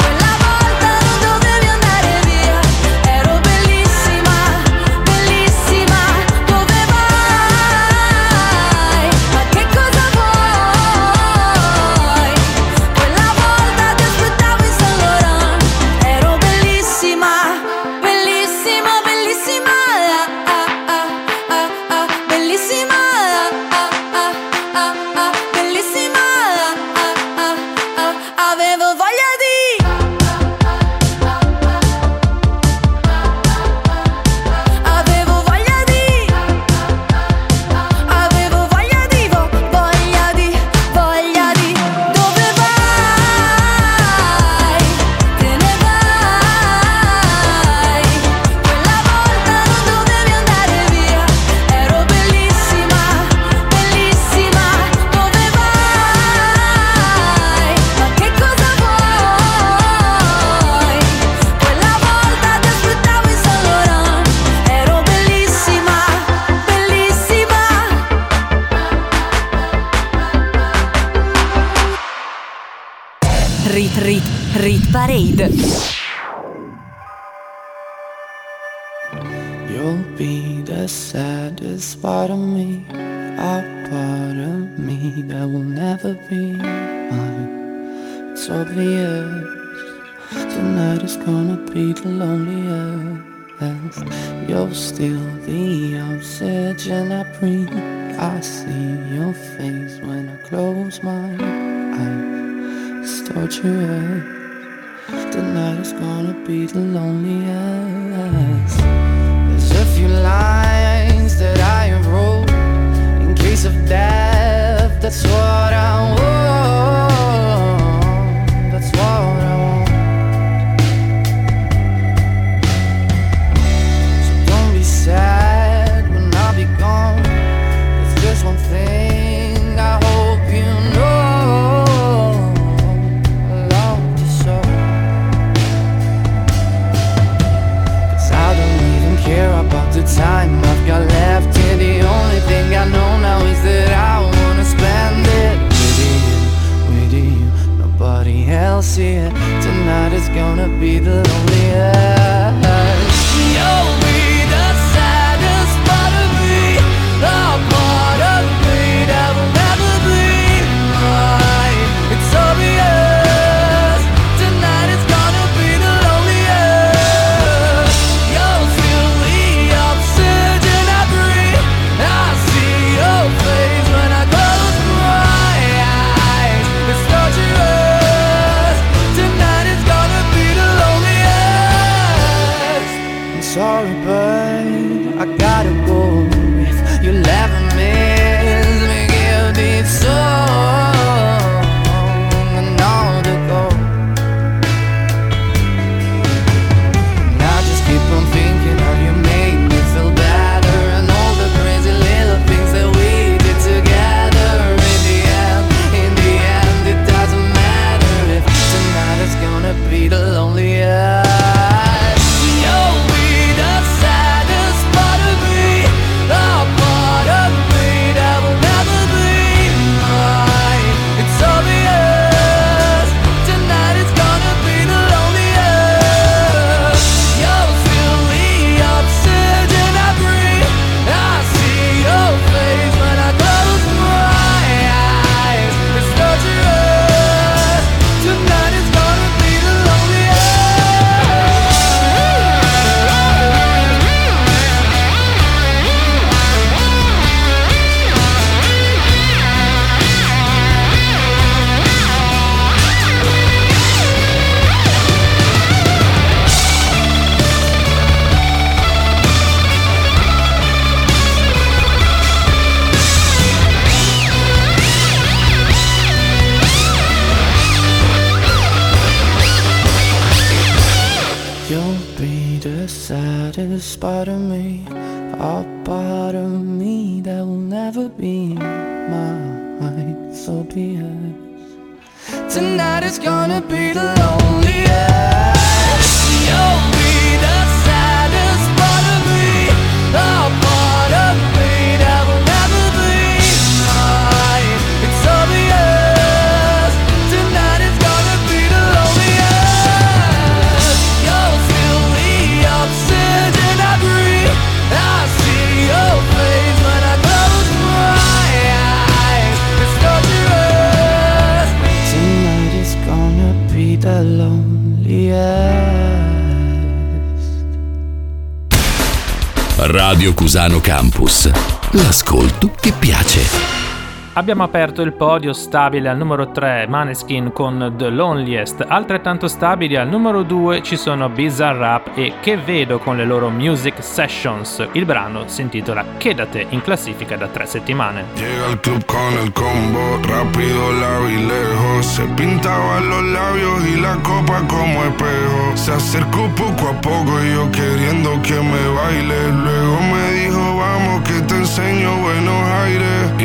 Quella volta non dovevi andare via. Ero bellissima, bellissima. Dove vai? Ma che cosa vuoi? Quella volta ti aspettavo in San Laurent. Ero bellissima, bellissima, bellissima. Ah, ah, ah, ah, bellissima. Ah, ah, ah, ah, bellissima. Ah, ah, ah, ah. Avevo voglia di. Avevo voglia di. Avevo voglia di, vo- voglia di, voglia di. Dove vai? Te ne vai. Quella volta non dovevi andare via. Ero bellissima, bellissima. Dove vai? Ma che cosa vuoi? Quella volta ti aspettavo in San Laurent. Ero bellissima, bellissima. Rit, rit, rit parade. You'll be the saddest part of me, a part of me that will never be mine. It's obvious tonight is gonna be the loneliest. You're still the oxygen I breathe. I see your face when I close my eyes. It's torturous. Tonight is gonna be the loneliest. There's a few lines that I have wrote in case of death. That's what I want. That's what I want. So don't be sad when I be gone. There's just one thing I hope you know. I love you so. Cause I don't even care about the time I've got left here. The only thing I know now is that I wanna spend it with you, with you. Nobody else here. Tonight is gonna be the loneliest. You'll be the saddest part of me, the part of me that will never be mine. It's obvious tonight is gonna be the loneliest. You'll feel the oxygen I breathe. I see your face when I close my eyes. It's torturous. Tonight is gonna be the loneliest. in my eyes, so be it. Tonight is gonna be the loneliest. You'll be the saddest part of me, a part of me that will never be mine. It's so obvious. Tonight is gonna be the loneliest. You're still the oxygen I breathe. I see your face when I close my eyes. It's so obvious. Tonight is gonna be the loneliest. Radio Cusano Campus, l'ascolto che piace. Abbiamo aperto il podio stabile al numero tre Maneskin con The Loneliest. Altrettanto stabili al numero due ci sono Bizarrap e Quevedo con le loro Music Sessions. Il brano si intitola Quédate, in classifica da tre settimane. Llega al club con el combo, rapido la vi lejos. Se pintaba los labios y la copa como espejo. Se acercó poco a poco y yo queriendo que me baile. Luego me dijo vamos que te enseño buenos aires. Y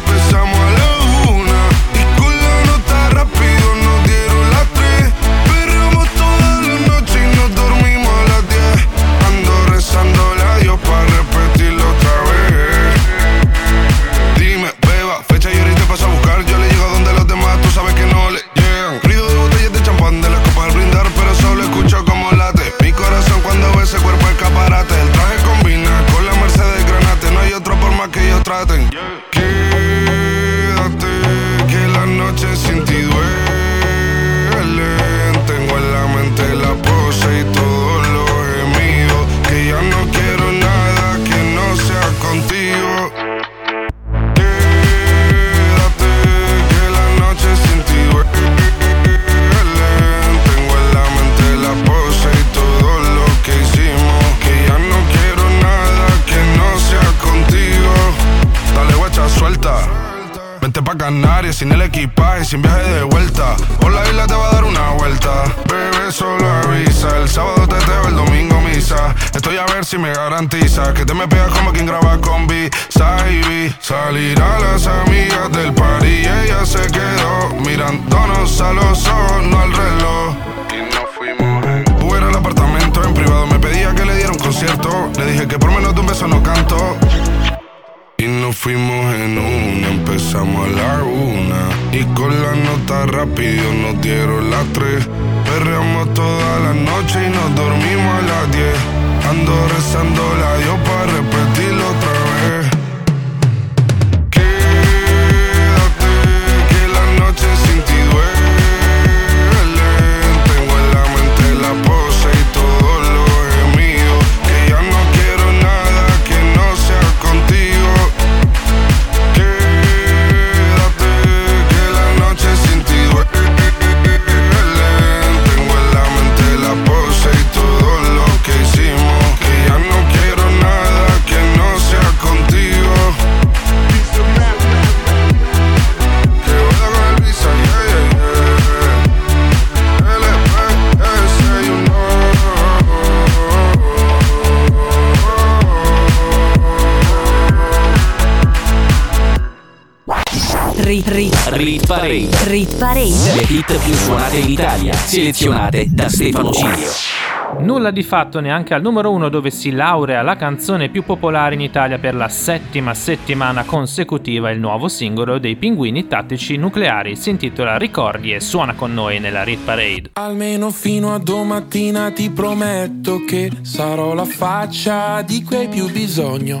empezamos a la una. Y con la nota rápido nos dieron las tres. Perreamos toda la noche y nos dormimos a las diez. Ando rezando la Dios para repetirlo otra vez. Dime, beba, fecha y ahorita paso a buscar. Yo le llego donde los demás, tú sabes que no le llegan. Ruido de botellas de champán, de las copas al brindar, pero solo escucho como late. Mi corazón cuando ve ese cuerpo escaparate. El traje combina con la Mercedes Granate. No hay otra forma que ellos traten. Quédate, que la noche sin ti duele. Tengo en la mente la pose y todos los gemidos. Que ya no quiero nada que no sea contigo. Vente pa' Canarias sin el equipaje, sin viaje de vuelta. Por la isla te va a dar una vuelta. Bebé, solo avisa. El sábado te teo, el domingo misa. Estoy a ver si me garantiza que te me pegas como quien graba con B-Side. Salir a las amigas del par y ella se quedó mirándonos a los ojos, no al reloj. Y nos fuimos en Uber al apartamento, en privado me pedía que le diera un concierto. Le dije que por menos de un beso no canto. Y nos fuimos en una, empezamos a la una. Y con la nota rápido nos dieron las tres. Perreamos toda la noche y nos dormimos a las diez. Ando rezando la Dios para repetirlo otra vez. Quédate, que la noche sin ti duele. Tengo en la mente la pose y todo lo gemido. Que ya no quiero nada que no sea contigo. Rit Parade. Rit Parade. Rit Parade. Le hit più suonate in Italia, selezionate da Stefano Cilio. Nulla di fatto neanche al numero uno, dove si laurea la canzone più popolare in Italia per la settima settimana consecutiva. Il nuovo singolo dei Pinguini Tattici Nucleari si intitola Ricordi e suona con noi nella Rit Parade. Almeno fino a domattina ti prometto che sarò la faccia di cui hai più bisogno.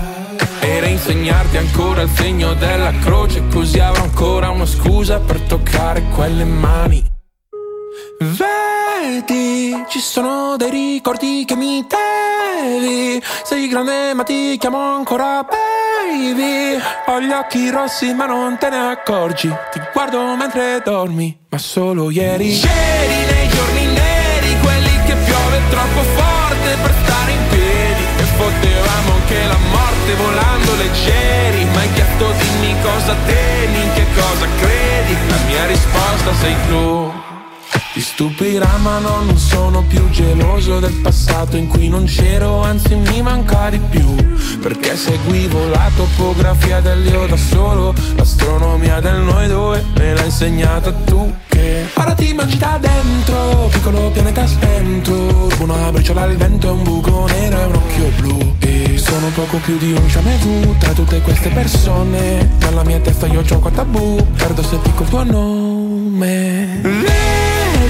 e reinsegnarti ancora il segno della croce, così avrò ancora una scusa per toccare quelle mani. Vedi, ci sono dei ricordi che mi devi. Sei grande ma ti chiamo ancora baby. Ho gli occhi rossi ma non te ne accorgi, ti guardo mentre dormi, ma solo ieri. Ieri nei giorni neri, quelli che piove troppo forte per stare in piedi, e potevamo anche la morte volando leggeri. Ma hai chiesto dimmi cosa temi, in che cosa credi, la mia risposta sei tu. Ti stupirà ma no, non sono più geloso del passato in cui non c'ero, anzi mi manca di più, perché seguivo la topografia dell'io da solo, l'astronomia del noi due me l'ha insegnata tu. Che ora ti mangi da dentro, piccolo pianeta spento, una briciola al vento è un buco nero e un occhio blu. E sono poco più di un jamais vu tra tutte queste persone, nella mia testa io gioco a tabù, perdo se dico il tuo nome.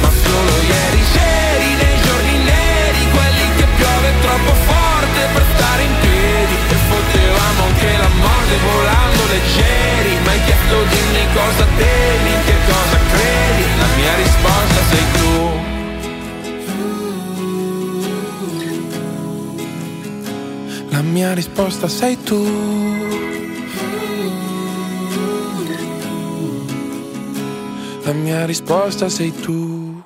ma solo ieri c'eri nei giorni neri, quelli che piove troppo forte per stare in piedi, e potevamo anche la morte volando leggeri. Ma hai chiesto dimmi cosa temi, in che cosa credi, la mia risposta sei tu. La mia risposta sei tu. La mia risposta sei tu.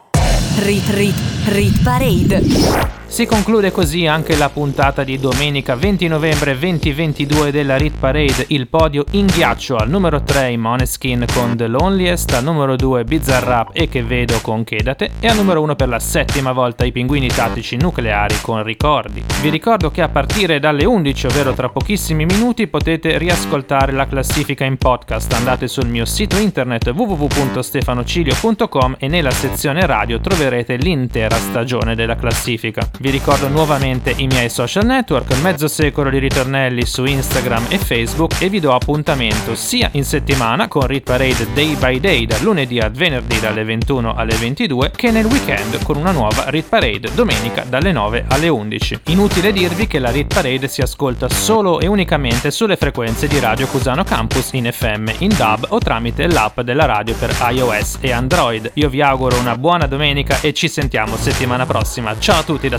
Rit Rit Rit Parade. Si conclude così anche la puntata di domenica venti novembre duemilaventidue della Rit Parade. Il podio in ghiaccio: al numero tre i Maneskin con The Loneliest, al numero due Bizarrap e Quevedo con Quédate, e al numero uno per la settima volta i Pinguini Tattici Nucleari con Ricordi. Vi ricordo che a partire dalle undici, ovvero tra pochissimi minuti, potete riascoltare la classifica in podcast. Andate sul mio sito internet w w w punto stefanocilio punto com e nella sezione radio troverete l'intera stagione della classifica. Vi ricordo nuovamente i miei social network, mezzo secolo di ritornelli su Instagram e Facebook, e vi do appuntamento sia in settimana con Rit Parade Day by Day dal lunedì al venerdì dalle ventuno alle ventidue, che nel weekend con una nuova Rit Parade domenica dalle nove alle undici. Inutile dirvi che la Rit Parade si ascolta solo e unicamente sulle frequenze di Radio Cusano Campus in effe emme, in D A B o tramite l'app della radio per iOS e Android. Io vi auguro una buona domenica e ci sentiamo settimana prossima. Ciao a tutti da